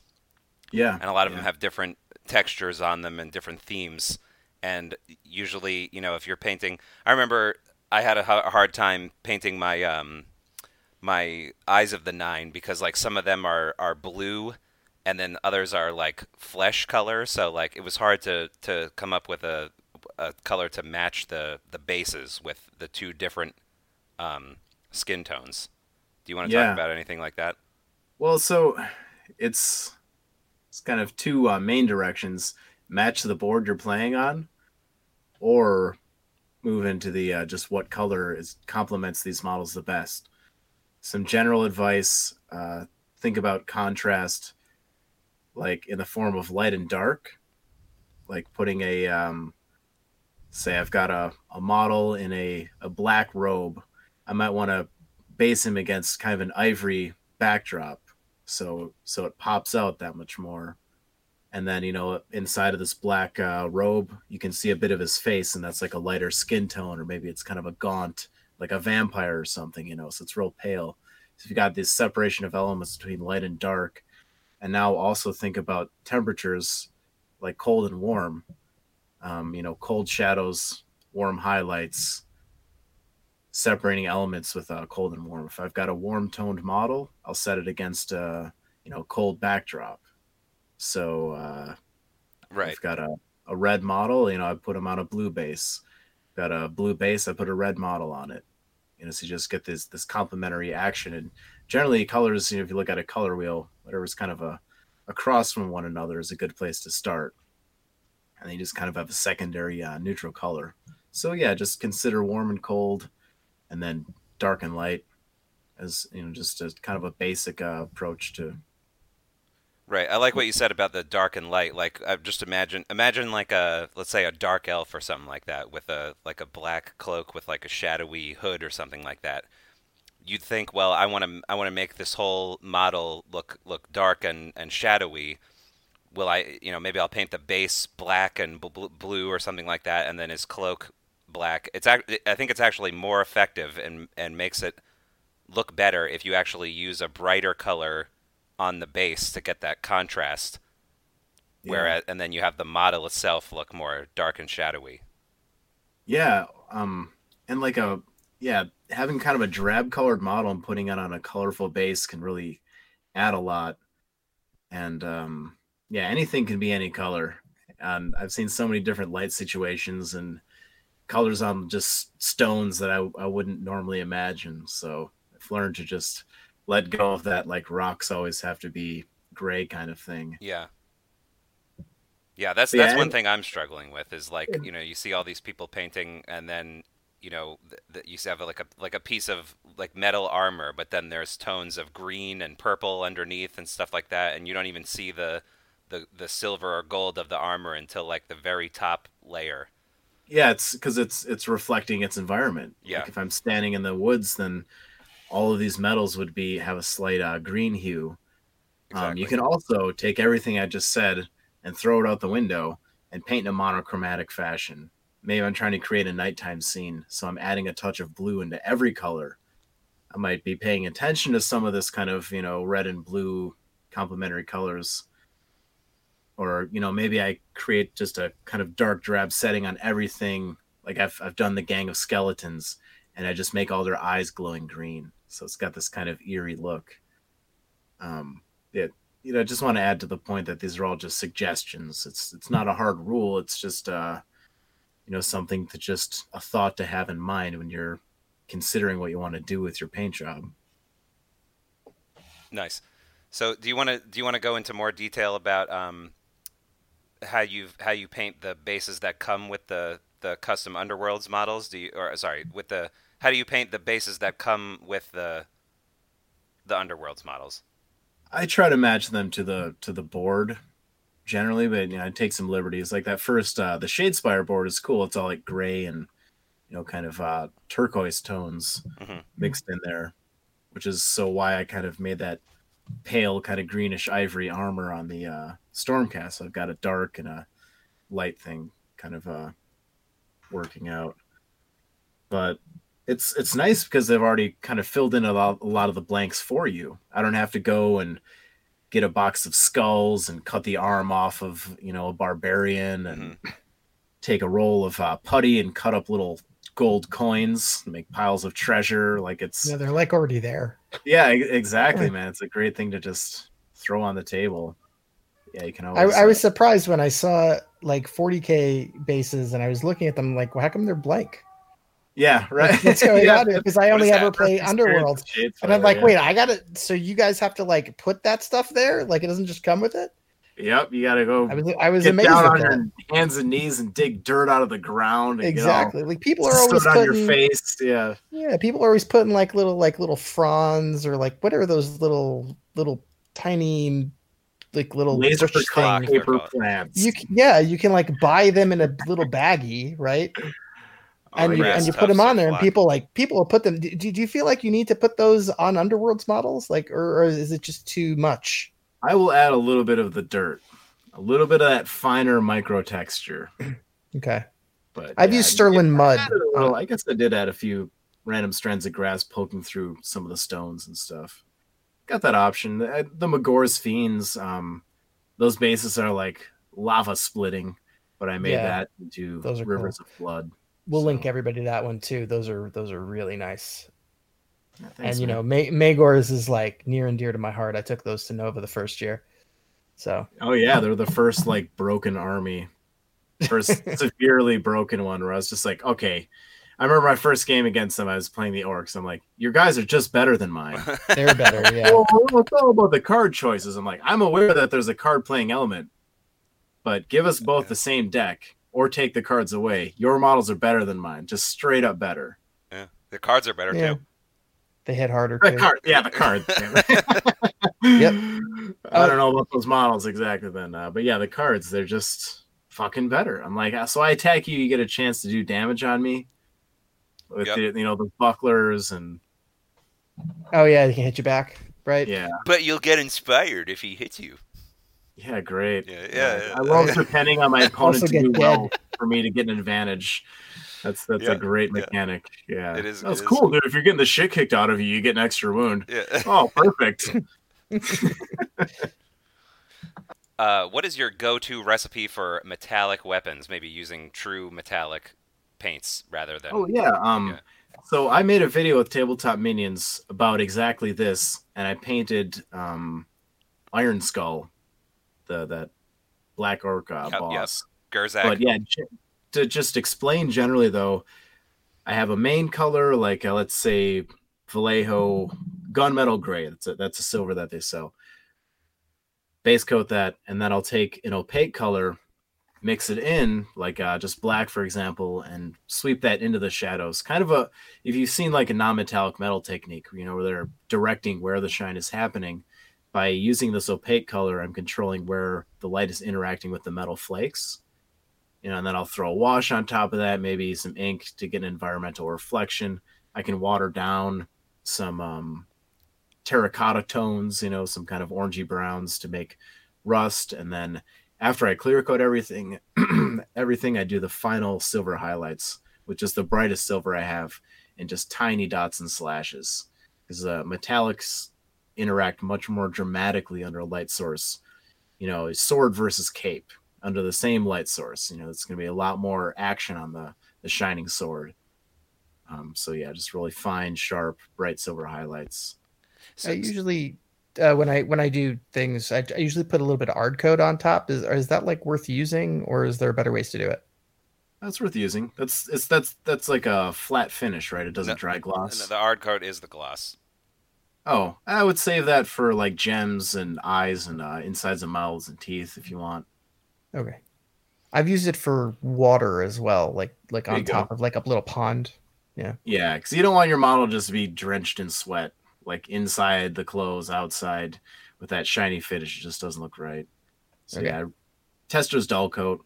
Yeah, and a lot of yeah. them have different textures on them and different themes. And usually, you know, if you're painting, I remember I had a hard time painting my um, my Eyes of the Nine, because like some of them are are blue. And then others are like flesh color, so like it was hard to, to come up with a, a color to match the, the bases with the two different um, skin tones. Do you want to yeah. talk about anything like that? Well, so it's it's kind of two uh, main directions: match the board you're playing on, or move into the uh, just what color is complements these models the best. Some general advice: uh, think about contrast. Like in the form of light and dark, like putting a um, say I've got a, a model in a, a black robe, I might want to base him against kind of an ivory backdrop, so so it pops out that much more. And then, you know, inside of this black uh, robe, you can see a bit of his face, and that's like a lighter skin tone, or maybe it's kind of a gaunt, like a vampire or something, you know, so it's real pale. So you got this separation of elements between light and dark. And now also think about temperatures like cold and warm, um, you know, cold shadows, warm highlights, separating elements with uh, cold and warm. If I've got a warm toned model, I'll set it against a, you know, cold backdrop. So uh, right. I've got a, a red model, you know, I put him on a blue base. Got a blue base, I put a red model on it. You know, so you just get this this complementary action. And generally colors, you know, if you look at a color wheel, whatever's kind of a across from one another is a good place to start. And then you just kind of have a secondary uh, neutral color. So yeah, just consider warm and cold, and then dark and light as, you know, just a kind of a basic uh, approach to. Right. I like what you said about the dark and light. Like, I just imagine, imagine like a, let's say a dark elf or something like that with a, like a black cloak with like a shadowy hood or something like that. You'd think, well, I want to, I want to make this whole model look, look dark and, and shadowy. Will I, you know, maybe I'll paint the base black and bl- blue or something like that. And then his cloak black. It's, ac- I think it's actually more effective and, and makes it look better if you actually use a brighter color on the base to get that contrast, yeah. Whereas, and then you have the model itself look more dark and shadowy. Yeah. Um, and like a, yeah, having kind of a drab colored model and putting it on a colorful base can really add a lot. And, um, yeah, anything can be any color. Um, I've seen so many different light situations and colors on just stones that I, I wouldn't normally imagine. So I've learned to just let go of that, like rocks always have to be gray kind of thing. Yeah. Yeah, that's that's yeah, one thing I'm struggling with is like, you know, you see all these people painting and then, you know, th- th- you have like a like a piece of like metal armor, but then there's tones of green and purple underneath and stuff like that. And you don't even see the the, the silver or gold of the armor until like the very top layer. Yeah, it's because it's, it's reflecting its environment. Yeah. Like if I'm standing in the woods, then all of these metals would be have a slight uh, green hue. Exactly. Um, you can also take everything I just said and throw it out the window and paint in a monochromatic fashion. Maybe I'm trying to create a nighttime scene, so I'm adding a touch of blue into every color. I might be paying attention to some of this kind of, you know, red and blue complementary colors. Or, you know, maybe I create just a kind of dark drab setting on everything. Like I've I've done the gang of skeletons and I just make all their eyes glowing green. So it's got this kind of eerie look. Um, it, you know, I just want to add to the point that these are all just suggestions. It's it's not a hard rule. It's just, uh, you know, something to just a thought to have in mind when you're considering what you want to do with your paint job. Nice. So do you want to do you want to go into more detail about um, how you how you paint the bases that come with the the custom Underworlds models? Do you or sorry with the How do you paint the bases that come with the the Underworlds models? I try to match them to the to the board generally, but you know, I take some liberties. Like that first, uh, the Shadespire board is cool. It's all like gray and, you know, kind of uh, turquoise tones mm-hmm. mixed in there, which is so why I kind of made that pale kind of greenish ivory armor on the uh, Stormcast. So I've got a dark and a light thing kind of uh, working out. But It's it's nice because they've already kind of filled in a lot, a lot of the blanks for you. I don't have to go and get a box of skulls and cut the arm off of, you know, a barbarian and mm-hmm. take a roll of uh, putty and cut up little gold coins, make piles of treasure. Like it's yeah, they're like already there. Yeah, exactly, man. It's a great thing to just throw on the table. Yeah, you can always. I, I was surprised when I saw like forty K bases and I was looking at them like, well, how come they're blank? Yeah, right. What's going yeah. on? Because I only ever play Underworld, and I'm like, yeah. wait, I got it. So you guys have to like put that stuff there. Like it doesn't just come with it. Yep, you got to go. I was, I was get amazed down on that. Your hands and knees and dig dirt out of the ground. And exactly. All, like people are always putting, on your face. Yeah. Yeah, people are always putting like little like little fronds or like what are those little little tiny like little laser thing. Paper plants. You can, yeah, you can like buy them in a little baggie, right? And, oh, you, and you put them on there, and people like people will put them. Do, do you feel like you need to put those on Underworld's models, like, or, or is it just too much? I will add a little bit of the dirt, a little bit of that finer micro texture. Okay, but I've yeah, used Sterling yeah, mud. I, little, I guess I did add a few random strands of grass poking through some of the stones and stuff. Got that option. The, the Magor's Fiends, um, those bases are like lava splitting, but I made yeah, that into rivers cool. of blood. We'll so. link everybody to that one too. Those are those are really nice. Yeah, thanks, and you man. know, May- Magor's is like near and dear to my heart. I took those to Nova the first year. So oh yeah, they're the first like broken army, first severely broken one where I was just like, okay. I remember my first game against them. I was playing the orcs. I'm like, your guys are just better than mine. They're better. Yeah. Well, it's all about the card choices. I'm like, I'm aware that there's a card playing element, but give us both okay. the same deck. Or take the cards away. Your models are better than mine. Just straight up better. Yeah, the cards are better yeah. too. They hit harder. The too. Card, yeah, the cards. Yep. I don't know about those models exactly then, uh, but yeah, the cards—they're just fucking better. I'm like, so I attack you, you get a chance to do damage on me. With yep. the, you know, the bucklers and. Oh yeah, he can hit you back, right? Yeah. But you'll get inspired if he hits you. Yeah, great. Yeah, yeah, yeah. I love yeah. depending on my opponent to do well for me to get an advantage. That's that's yeah, a great mechanic. Yeah, yeah. It is. That's it cool, is. dude. If you're getting the shit kicked out of you, you get an extra wound. Yeah. Oh, perfect. uh, what is your go-to recipe for metallic weapons? Maybe using true metallic paints rather than. Oh yeah. Um. Yeah. So I made a video with Tabletop Minions about exactly this, and I painted um, Iron Skull. The, that black orc uh, yep, boss. Yep. Ghazghkull. But yeah, to just explain generally though, I have a main color like uh, let's say Vallejo gunmetal gray. That's a, that's a silver that they sell. Base coat that, and then I'll take an opaque color, mix it in like uh, just black for example, and sweep that into the shadows. Kind of a if you've seen like a non-metallic metal technique, you know where they're directing where the shine is happening. By using this opaque color, I'm controlling where the light is interacting with the metal flakes. You know, and then I'll throw a wash on top of that, maybe some ink to get an environmental reflection. I can water down some um, terracotta tones, you know, some kind of orangey browns to make rust. And then after I clear coat everything, everything I do the final silver highlights, which is the brightest silver I have, and just tiny dots and slashes. Because uh, metallics interact much more dramatically under a light source, you know, sword versus cape under the same light source, you know, it's going to be a lot more action on the, the shining sword. Um, so yeah, just really fine, sharp, bright silver highlights. So I usually, uh, when I, when I do things, I, I usually put a little bit of art code on top. Is, is that like worth using or is there better ways to do it? That's worth using. That's, it's, that's, that's like a flat finish, right? It doesn't no, dry gloss. No, the art code is the gloss. Oh, I would save that for like gems and eyes and uh, insides of mouths and teeth if you want. Okay. I've used it for water as well, like like on top go. of like a little pond. Yeah. Yeah, because you don't want your model just to be drenched in sweat, like inside the clothes, outside with that shiny finish. It just doesn't look right. So okay. yeah, tester's dull coat,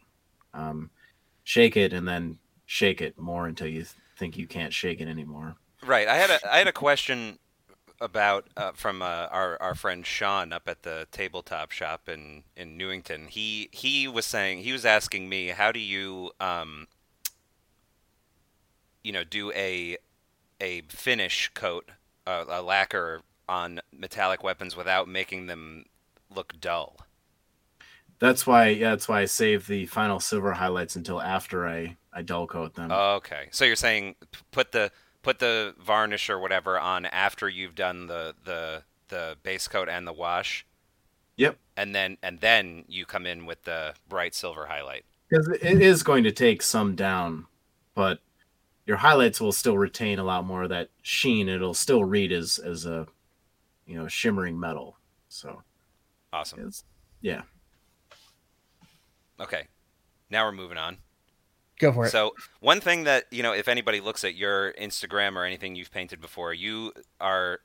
um, shake it and then shake it more until you th- think you can't shake it anymore. Right. I had a I had a question. About uh, from uh, our our friend Sean up at the Tabletop Shop in, in Newington, he he was saying he was asking me, how do you um you know do a a finish coat uh, a lacquer on metallic weapons without making them look dull? That's why yeah, that's why I save the final silver highlights until after I, I dull coat them. Oh, okay, so you're saying put the Put the varnish or whatever on after you've done the, the the base coat and the wash. Yep. And then and then you come in with the bright silver highlight. Because it is going to take some down, but your highlights will still retain a lot more of that sheen. It'll still read as as a you know shimmering metal. So awesome. It's, yeah. Okay. Now we're moving on. Go for it. So one thing that, you know, if anybody looks at your Instagram or anything you've painted before, you are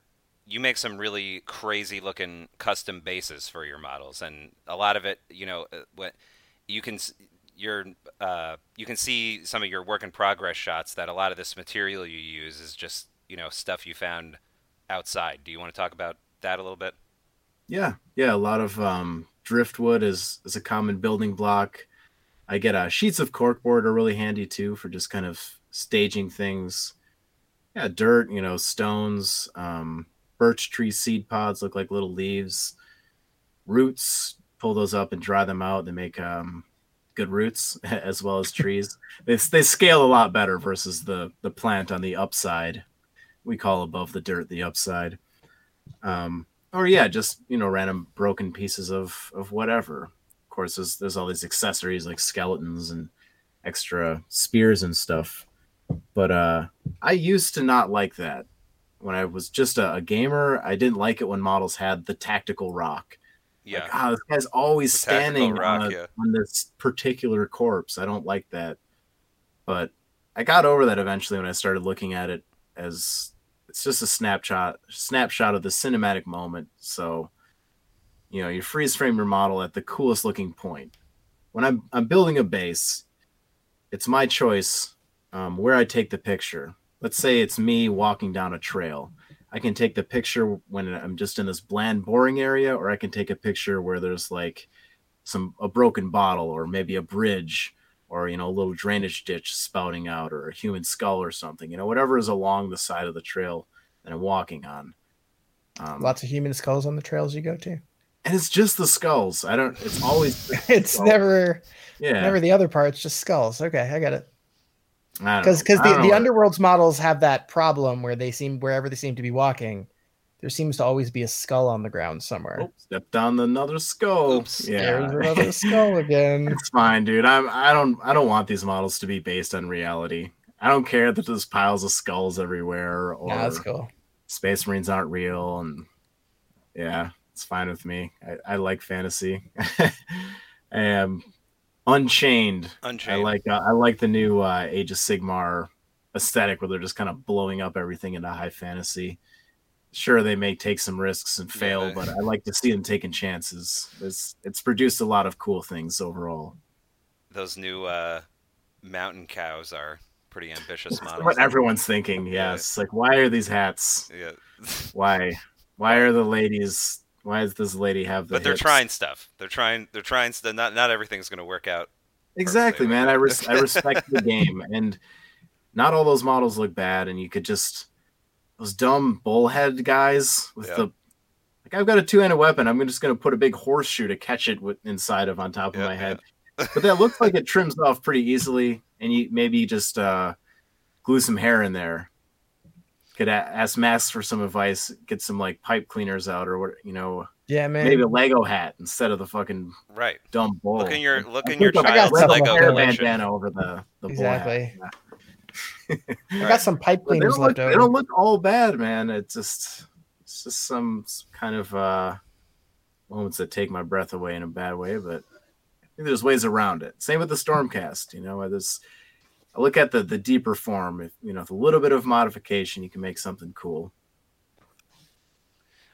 you make some really crazy looking custom bases for your models, and a lot of it, you know, what you can your uh, you can see some of your work in progress shots that a lot of this material you use is just, you know, stuff you found outside. Do you want to talk about that a little bit? Yeah, yeah, a lot of um, driftwood is is a common building block. I get uh, sheets of corkboard are really handy too for just kind of staging things. Yeah, dirt, you know, stones, um, birch tree seed pods look like little leaves. Roots, pull those up and dry them out. They make um, good roots as well as trees. They they scale a lot better versus the the plant on the upside. We call above the dirt the upside. Um, or yeah, just, you know, random broken pieces of of whatever. Of course, there's there's all these accessories like skeletons and extra spears and stuff. But uh, I used to not like that. When I was just a, a gamer, I didn't like it when models had the tactical rock. Yeah. Like, oh, this guy's always the standing rock, on, a, yeah. on this particular corpse. I don't like that. But I got over that eventually when I started looking at it as it's just a snapshot snapshot of the cinematic moment. So, you know, you freeze frame your model at the coolest looking point. When I'm I'm building a base, it's my choice Um, where I take the picture. Let's say it's me walking down a trail. I can take the picture when I'm just in this bland, boring area, or I can take a picture where there's like some a broken bottle or maybe a bridge or, you know, a little drainage ditch spouting out or a human skull or something, you know, whatever is along the side of the trail that I'm walking on. Um, Lots of human skulls on the trails you go to. And it's just the skulls. I don't, it's always, it's skulls. never, yeah. never the other parts, just skulls. Okay. I got it. Because because the, the Underworld's models have that problem where they seem wherever they seem to be walking, there seems to always be a skull on the ground somewhere. Oops, stepped on another skull. Oops, yeah, there's another skull again. It's fine, dude. I'm I don't I don't want these models to be based on reality. I don't care that there's piles of skulls everywhere or nah, that's cool. Space Marines aren't real, and yeah, it's fine with me. I, I like fantasy. I am. Unchained. Unchained. I like uh, I like the new uh, Age of Sigmar aesthetic where they're just kind of blowing up everything into high fantasy. Sure, they may take some risks and fail, yeah. but I like to see them taking chances. It's it's produced a lot of cool things overall. Those new uh, mountain cows are pretty ambitious That's models. What everyone's thinking, yes. Yeah. Like, why are these hats? Yeah. Why? Why are the ladies... Why does this lady have the But they're hips? trying stuff. They're trying. They're trying. St- not not everything's going to work out. Exactly, man. I res- I respect the game, and not all those models look bad. And you could just those dumb bullhead guys with yep. the like. I've got a two-handed weapon. I'm just going to put a big horseshoe to catch it with, inside of on top of yep, my head. Yep. But that looks like it trims off pretty easily, and you maybe just uh, glue some hair in there. Could ask Max for some advice, get some like pipe cleaners out or what, you know, yeah, man. Maybe a Lego hat instead of the fucking right dumb bowl. Look in your, look in your child's Lego collection. Bandana over the, the exactly. bowl hat. Yeah. I got some pipe cleaners left over. They don't look all bad, man. It's just, it's just some kind of uh, moments that take my breath away in a bad way, but I think there's ways around it. Same with the Stormcast, you know, there's, I look at the, the deeper form. If, you know, with a little bit of modification, you can make something cool.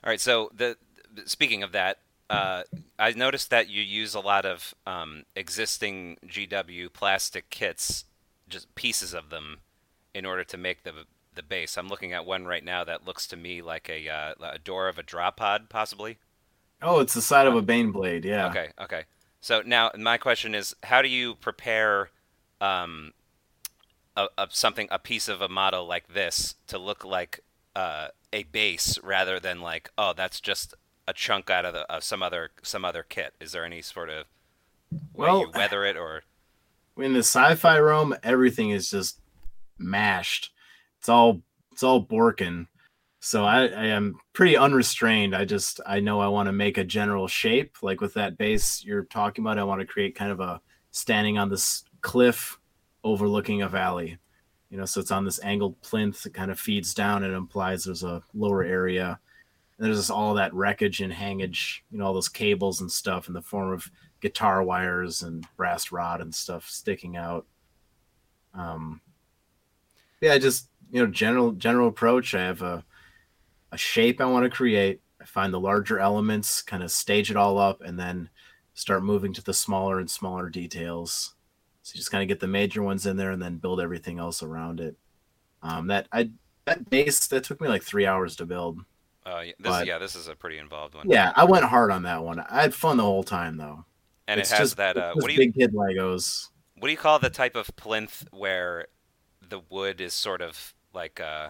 All right. So the, the speaking of that, uh, I noticed that you use a lot of um, existing G W plastic kits, just pieces of them, in order to make the the base. I'm looking at one right now that looks to me like a, uh, a door of a draw pod, possibly. Oh, it's the side of a Bane blade. Yeah. Okay. Okay. So now my question is, how do you prepare? Um, Of something, a piece of a model like this to look like uh, a base rather than like, oh, that's just a chunk out of, the, of some other some other kit. Is there any sort of way well, you weather it or? In the sci-fi realm, everything is just mashed. It's all it's all Borkin. So I, I am pretty unrestrained. I just I know I want to make a general shape. Like with that base you're talking about, I want to create kind of a standing on this cliff. Overlooking a valley, you know, so it's on this angled plinth that kind of feeds down and implies there's a lower area. And there's just all that wreckage and hangage, you know, all those cables and stuff in the form of guitar wires and brass rod and stuff sticking out. Um, yeah, just, you know, general, general approach. I have a a shape I want to create. I find the larger elements, kind of stage it all up, and then start moving to the smaller and smaller details. So you just kind of get the major ones in there and then build everything else around it. Um, that I that base, that took me like three hours to build. Uh, this, but, yeah, this is a pretty involved one. Yeah, I went hard on that one. I had fun the whole time, though. And it's it has just, that... Uh, what do you, big kid Legos. What do you call the type of plinth where the wood is sort of like... Uh,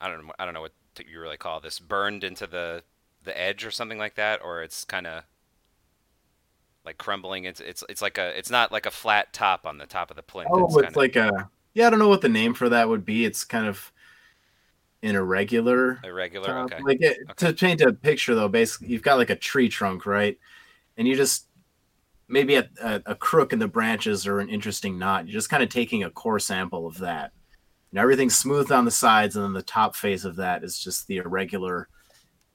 I don't I don't know what you really call this. Burned into the, the edge or something like that? Or it's kind of... like crumbling, it's it's it's like a it's not like a flat top on the top of the plinth. Oh, it's, it's kinda... like a yeah. I don't know what the name for that would be. It's kind of an irregular. Irregular. Top. Okay. Like it, okay. To paint a picture, though, basically you've got like a tree trunk, right? And you just maybe a, a, a crook in the branches or an interesting knot. You're just kind of taking a core sample of that. And everything's smooth on the sides, and then the top face of that is just the irregular.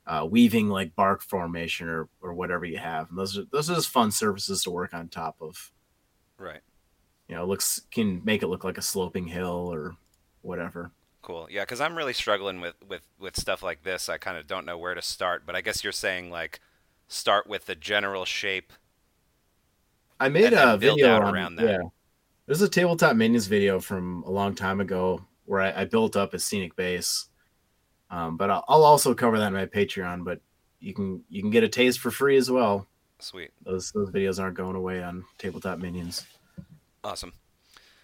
Uh, weaving like bark formation or, or whatever you have. And those are those are just fun surfaces to work on top of. Right. You know, it looks can make it look like a sloping hill or whatever. Cool. Yeah, because I'm really struggling with, with, with stuff like this. I kind of don't know where to start, but I guess you're saying like start with the general shape. I made a video out on, around that. Yeah. There's a Tabletop Minions video from a long time ago where I, I built up a scenic base. Um, but I'll, I'll also cover that in my Patreon, but you can you can get a taste for free as well. Sweet. Those those videos aren't going away on Tabletop Minions. Awesome.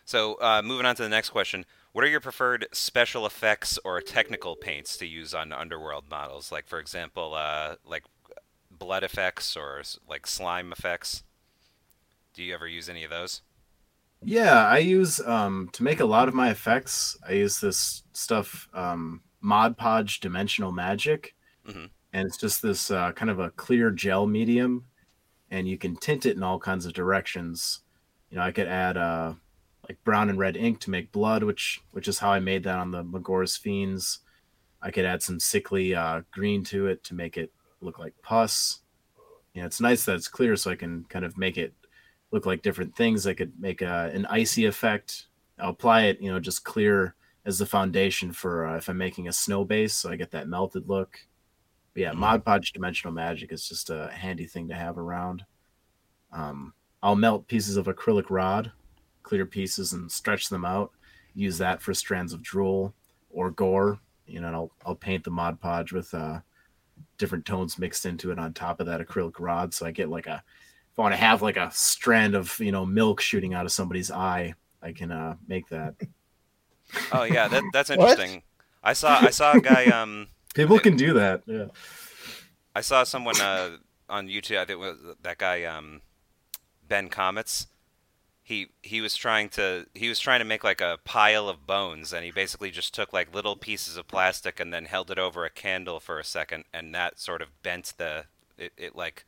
So uh, moving on to the next question. What are your preferred special effects or technical paints to use on Underworld models? Like, for example, uh, like blood effects or like slime effects? Do you ever use any of those? Yeah, I use, um, to make a lot of my effects, I use this stuff... Um, Mod Podge Dimensional Magic, mm-hmm. and it's just this uh, kind of a clear gel medium, and you can tint it in all kinds of directions. You know, I could add uh, like brown and red ink to make blood, which which is how I made that on the Magor's Fiends. I could add some sickly uh, green to it to make it look like pus. You know, it's nice that it's clear, so I can kind of make it look like different things. I could make a, an icy effect. I'll apply it, you know, just clear as the foundation for uh, if I'm making a snow base, so I get that melted look. But yeah, mm-hmm. Mod Podge Dimensional Magic is just a handy thing to have around. Um, I'll melt pieces of acrylic rod, clear pieces, and stretch them out. Use that for strands of drool or gore. You know, and I'll I'll paint the Mod Podge with uh, different tones mixed into it on top of that acrylic rod, so I get like a. If I want to have like a strand of you know milk shooting out of somebody's eye, I can uh, make that. Oh yeah, that that's interesting. What? I saw I saw a guy. Um, People it, can do that. Yeah. I saw someone uh, on YouTube. I think it was that guy um, Ben Comets. He he was trying to he was trying to make like a pile of bones, and he basically just took like little pieces of plastic and then held it over a candle for a second, and that sort of bent the it, it like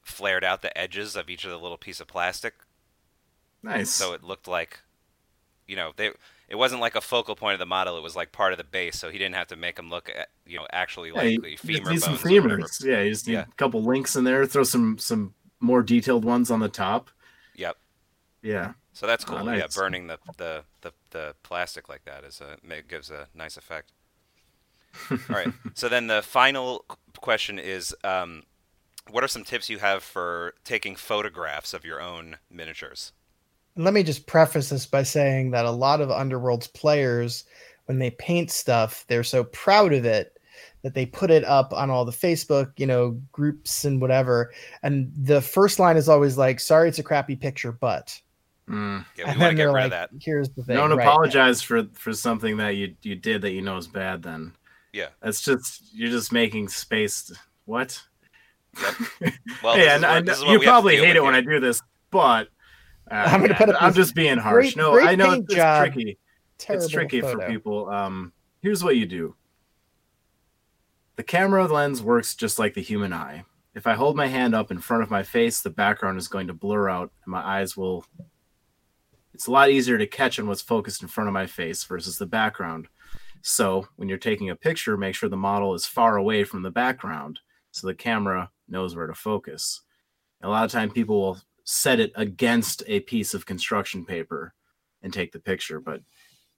flared out the edges of each of the little piece of plastic. Nice. So it looked like. You know, they it wasn't like a focal point of the model. It was like part of the base, so he didn't have to make them look, at, you know, actually yeah, like you, femur bones. Some femurs. Yeah, you just need yeah. a couple links in there. Throw some, some more detailed ones on the top. Yep. Yeah. So that's cool. Oh, nice. Yeah, burning the, the, the, the plastic like that is a, it gives a nice effect. All right. So then the final question is, um, what are some tips you have for taking photographs of your own miniatures? Let me just preface this by saying that a lot of Underworld's players, when they paint stuff, they're so proud of it that they put it up on all the Facebook, you know, groups and whatever. And the first line is always like, sorry, it's a crappy picture, but mm. yeah, we want to get rid like, of that. Here's the thing. Don't right apologize now. for, for something that you, you did that, you know, is bad. Then yeah, that's just, you're just making space. To, what? Yep. Well, yeah, and I, you probably hate it here. when I do this, but Uh, I'm gonna yeah, put. Up I'm just being harsh. Great, no, great I know it's, it's tricky. Terrible it's tricky photo. for people. Um, here's what you do. The camera lens works just like the human eye. If I hold my hand up in front of my face, the background is going to blur out, and my eyes will. It's a lot easier to catch on what's focused in front of my face versus the background. So when you're taking a picture, make sure the model is far away from the background, so the camera knows where to focus. And a lot of time, people will. Set it against a piece of construction paper and take the picture, but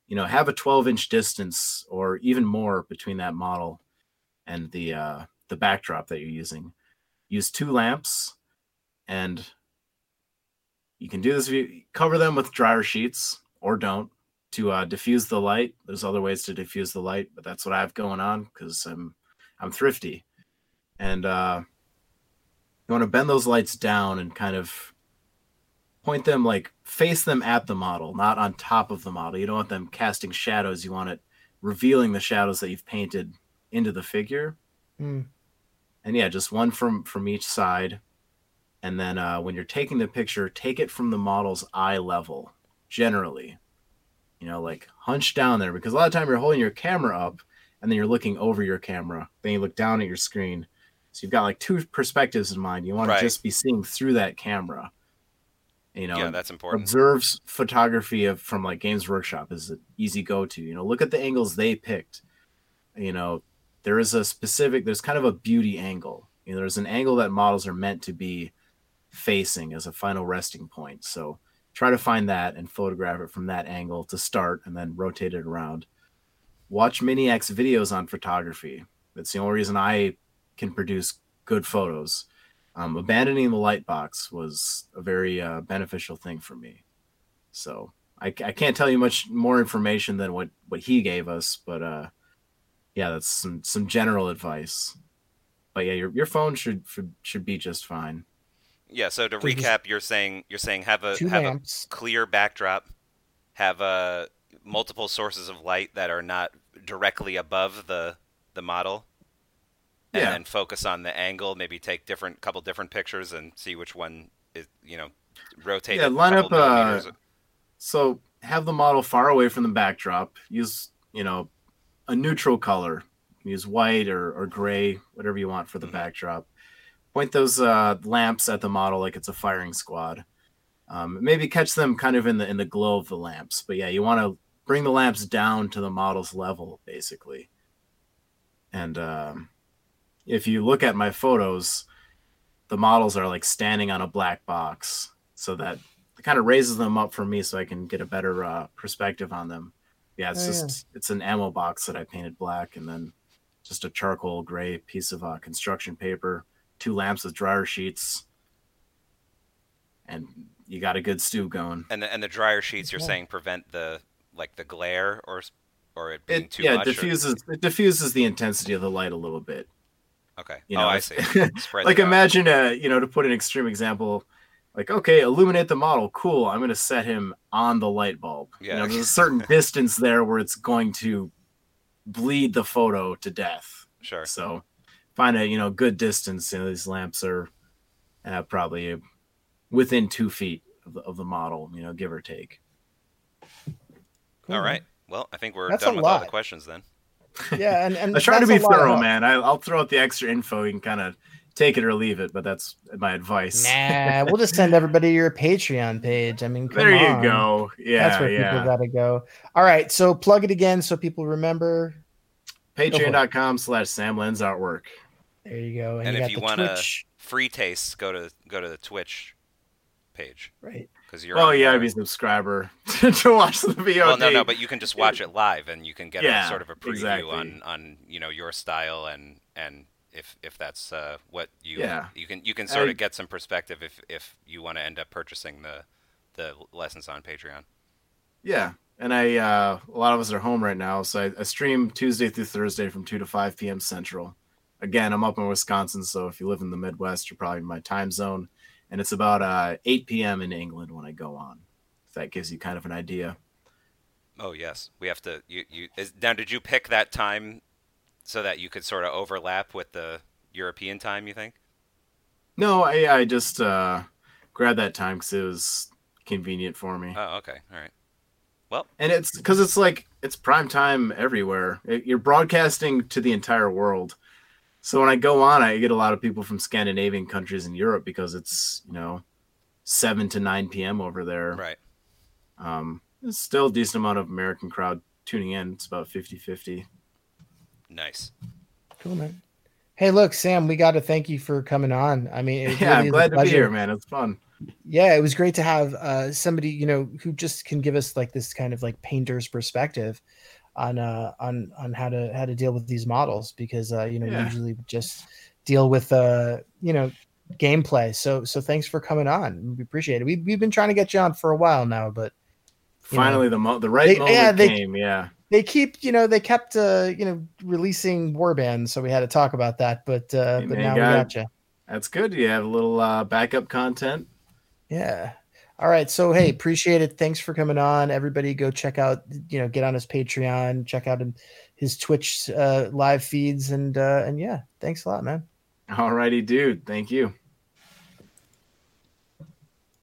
you know, have a twelve inch distance or even more between that model and the uh, the backdrop that you're using. Use two lamps, and you can do this if you cover them with dryer sheets or don't to uh, diffuse the light. There's other ways to diffuse the light, but that's what I have going on because I'm I'm thrifty. And uh, you want to bend those lights down and kind of point them, like face them at the model, not on top of the model. You don't want them casting shadows. You want it revealing the shadows that you've painted into the figure. Mm. And yeah, just one from, from each side. And then uh, when you're taking the picture, take it from the model's eye level, generally. You know, like hunch down there, because a lot of time you're holding your camera up and then you're looking over your camera. Then you look down at your screen. So you've got like two perspectives in mind. You want right. to just be seeing through that camera. You know, yeah, that's important. Observes photography of from like Games Workshop is an easy go-to. You know, look at the angles they picked. You know, there is a specific, there's kind of a beauty angle. You know, there's an angle that models are meant to be facing as a final resting point. So try to find that and photograph it from that angle to start and then rotate it around. Watch Miniac's videos on photography. That's the only reason I can produce good photos. Um, abandoning the light box was a very uh, beneficial thing for me. So I, I can't tell you much more information than what, what he gave us, but uh, yeah, that's some, some general advice. But yeah, your your phone should should, should be just fine. Yeah. So to so recap, you're saying you're saying have a have lamps. a clear backdrop, have a multiple sources of light that are not directly above the the model. And yeah. then focus on the angle, maybe take different couple different pictures and see which one is, you know, rotate. Yeah, line up. Uh, so have the model far away from the backdrop. Use, you know, a neutral color. Use white or, or gray, whatever you want for the mm-hmm. backdrop. Point those uh, lamps at the model like it's a firing squad. Um, maybe catch them kind of in the in the glow of the lamps. But yeah, you want to bring the lamps down to the model's level, basically. And um if you look at my photos, the models are like standing on a black box, so that it kind of raises them up for me so I can get a better uh, perspective on them. Yeah, it's oh, just yeah. it's an ammo box that I painted black and then just a charcoal gray piece of uh, construction paper, two lamps with dryer sheets, and you got a good stew going. And the, and the dryer sheets, you're yeah. saying prevent the like the glare or or it being it, too yeah, much? Yeah, it diffuses or... it diffuses the intensity of the light a little bit. Okay. You know, oh, I see. Spread like imagine, uh, you know, to put an extreme example, like, okay, illuminate the model. Cool. I'm going to set him on the light bulb. Yeah. You know, there's a certain distance there where it's going to bleed the photo to death. Sure. So find a, you know, good distance. You know, these lamps are uh, probably within two feet of the, of the model, you know, give or take. Cool. All right. Well, I think we're That's done with lot. all the questions then. Yeah, and, and I try to be thorough, man. I, I'll throw out the extra info. You can kind of take it or leave it, but that's my advice. Nah, we'll just send everybody to your Patreon page. I mean, come there you on. go. Yeah, that's where yeah. people gotta go. All right, so plug it again so people remember. Patreon dot com slash Sam Lenz Artwork There you go. And, and you if you want a free taste, go to go to the Twitch page. Right. You're oh yeah, I'd be a subscriber to watch the V O D. Well, no, no, but you can just watch it live, and you can get yeah, a, sort of a preview exactly. on, on you know your style and and if if that's uh, what you yeah. you can you can sort I, of get some perspective if, if you want to end up purchasing the the lessons on Patreon. Yeah, and I uh, a lot of us are home right now, so I, I stream Tuesday through Thursday from two to five p.m. Central. Again, I'm up in Wisconsin, so if you live in the Midwest, you're probably in my time zone. And it's about uh, eight p.m. in England when I go on. If that gives you kind of an idea. Oh, yes. We have to... You, you, is, now, did you pick that time so that you could sort of overlap with the European time, you think? No, I, I just uh, grabbed that time because it was convenient for me. Oh, okay. All right. Well... And it's... Because it's like... It's prime time everywhere. It, you're broadcasting to the entire world. So when I go on, I get a lot of people from Scandinavian countries in Europe because it's, you know, seven to nine p.m. over there. Right. Um, there's still a decent amount of American crowd tuning in. It's about fifty-fifty. Nice. Cool, man. Hey, look, Sam, we got to thank you for coming on. I mean, it yeah, really I'm glad to be here, man. It's fun. yeah, it was great to have uh, somebody, you know, who just can give us like this kind of like painter's perspective on uh, on on how to how to deal with these models, because uh, you know yeah. we usually just deal with uh, you know gameplay. So so thanks for coming on. We appreciate it. We we've been trying to get you on for a while now, but finally know, the mo- the right they, moment yeah, they, came. Yeah. They keep, you know, they kept, uh, you know, releasing warbands, so we had to talk about that. But uh, hey, but man, now God, we got you. That's good. You have a little uh, backup content. Yeah. All right. So hey, appreciate it. Thanks for coming on, everybody. Go check out, you know, get on his Patreon, check out him, his Twitch uh, live feeds, and uh, and yeah, thanks a lot, man. All righty, dude. Thank you.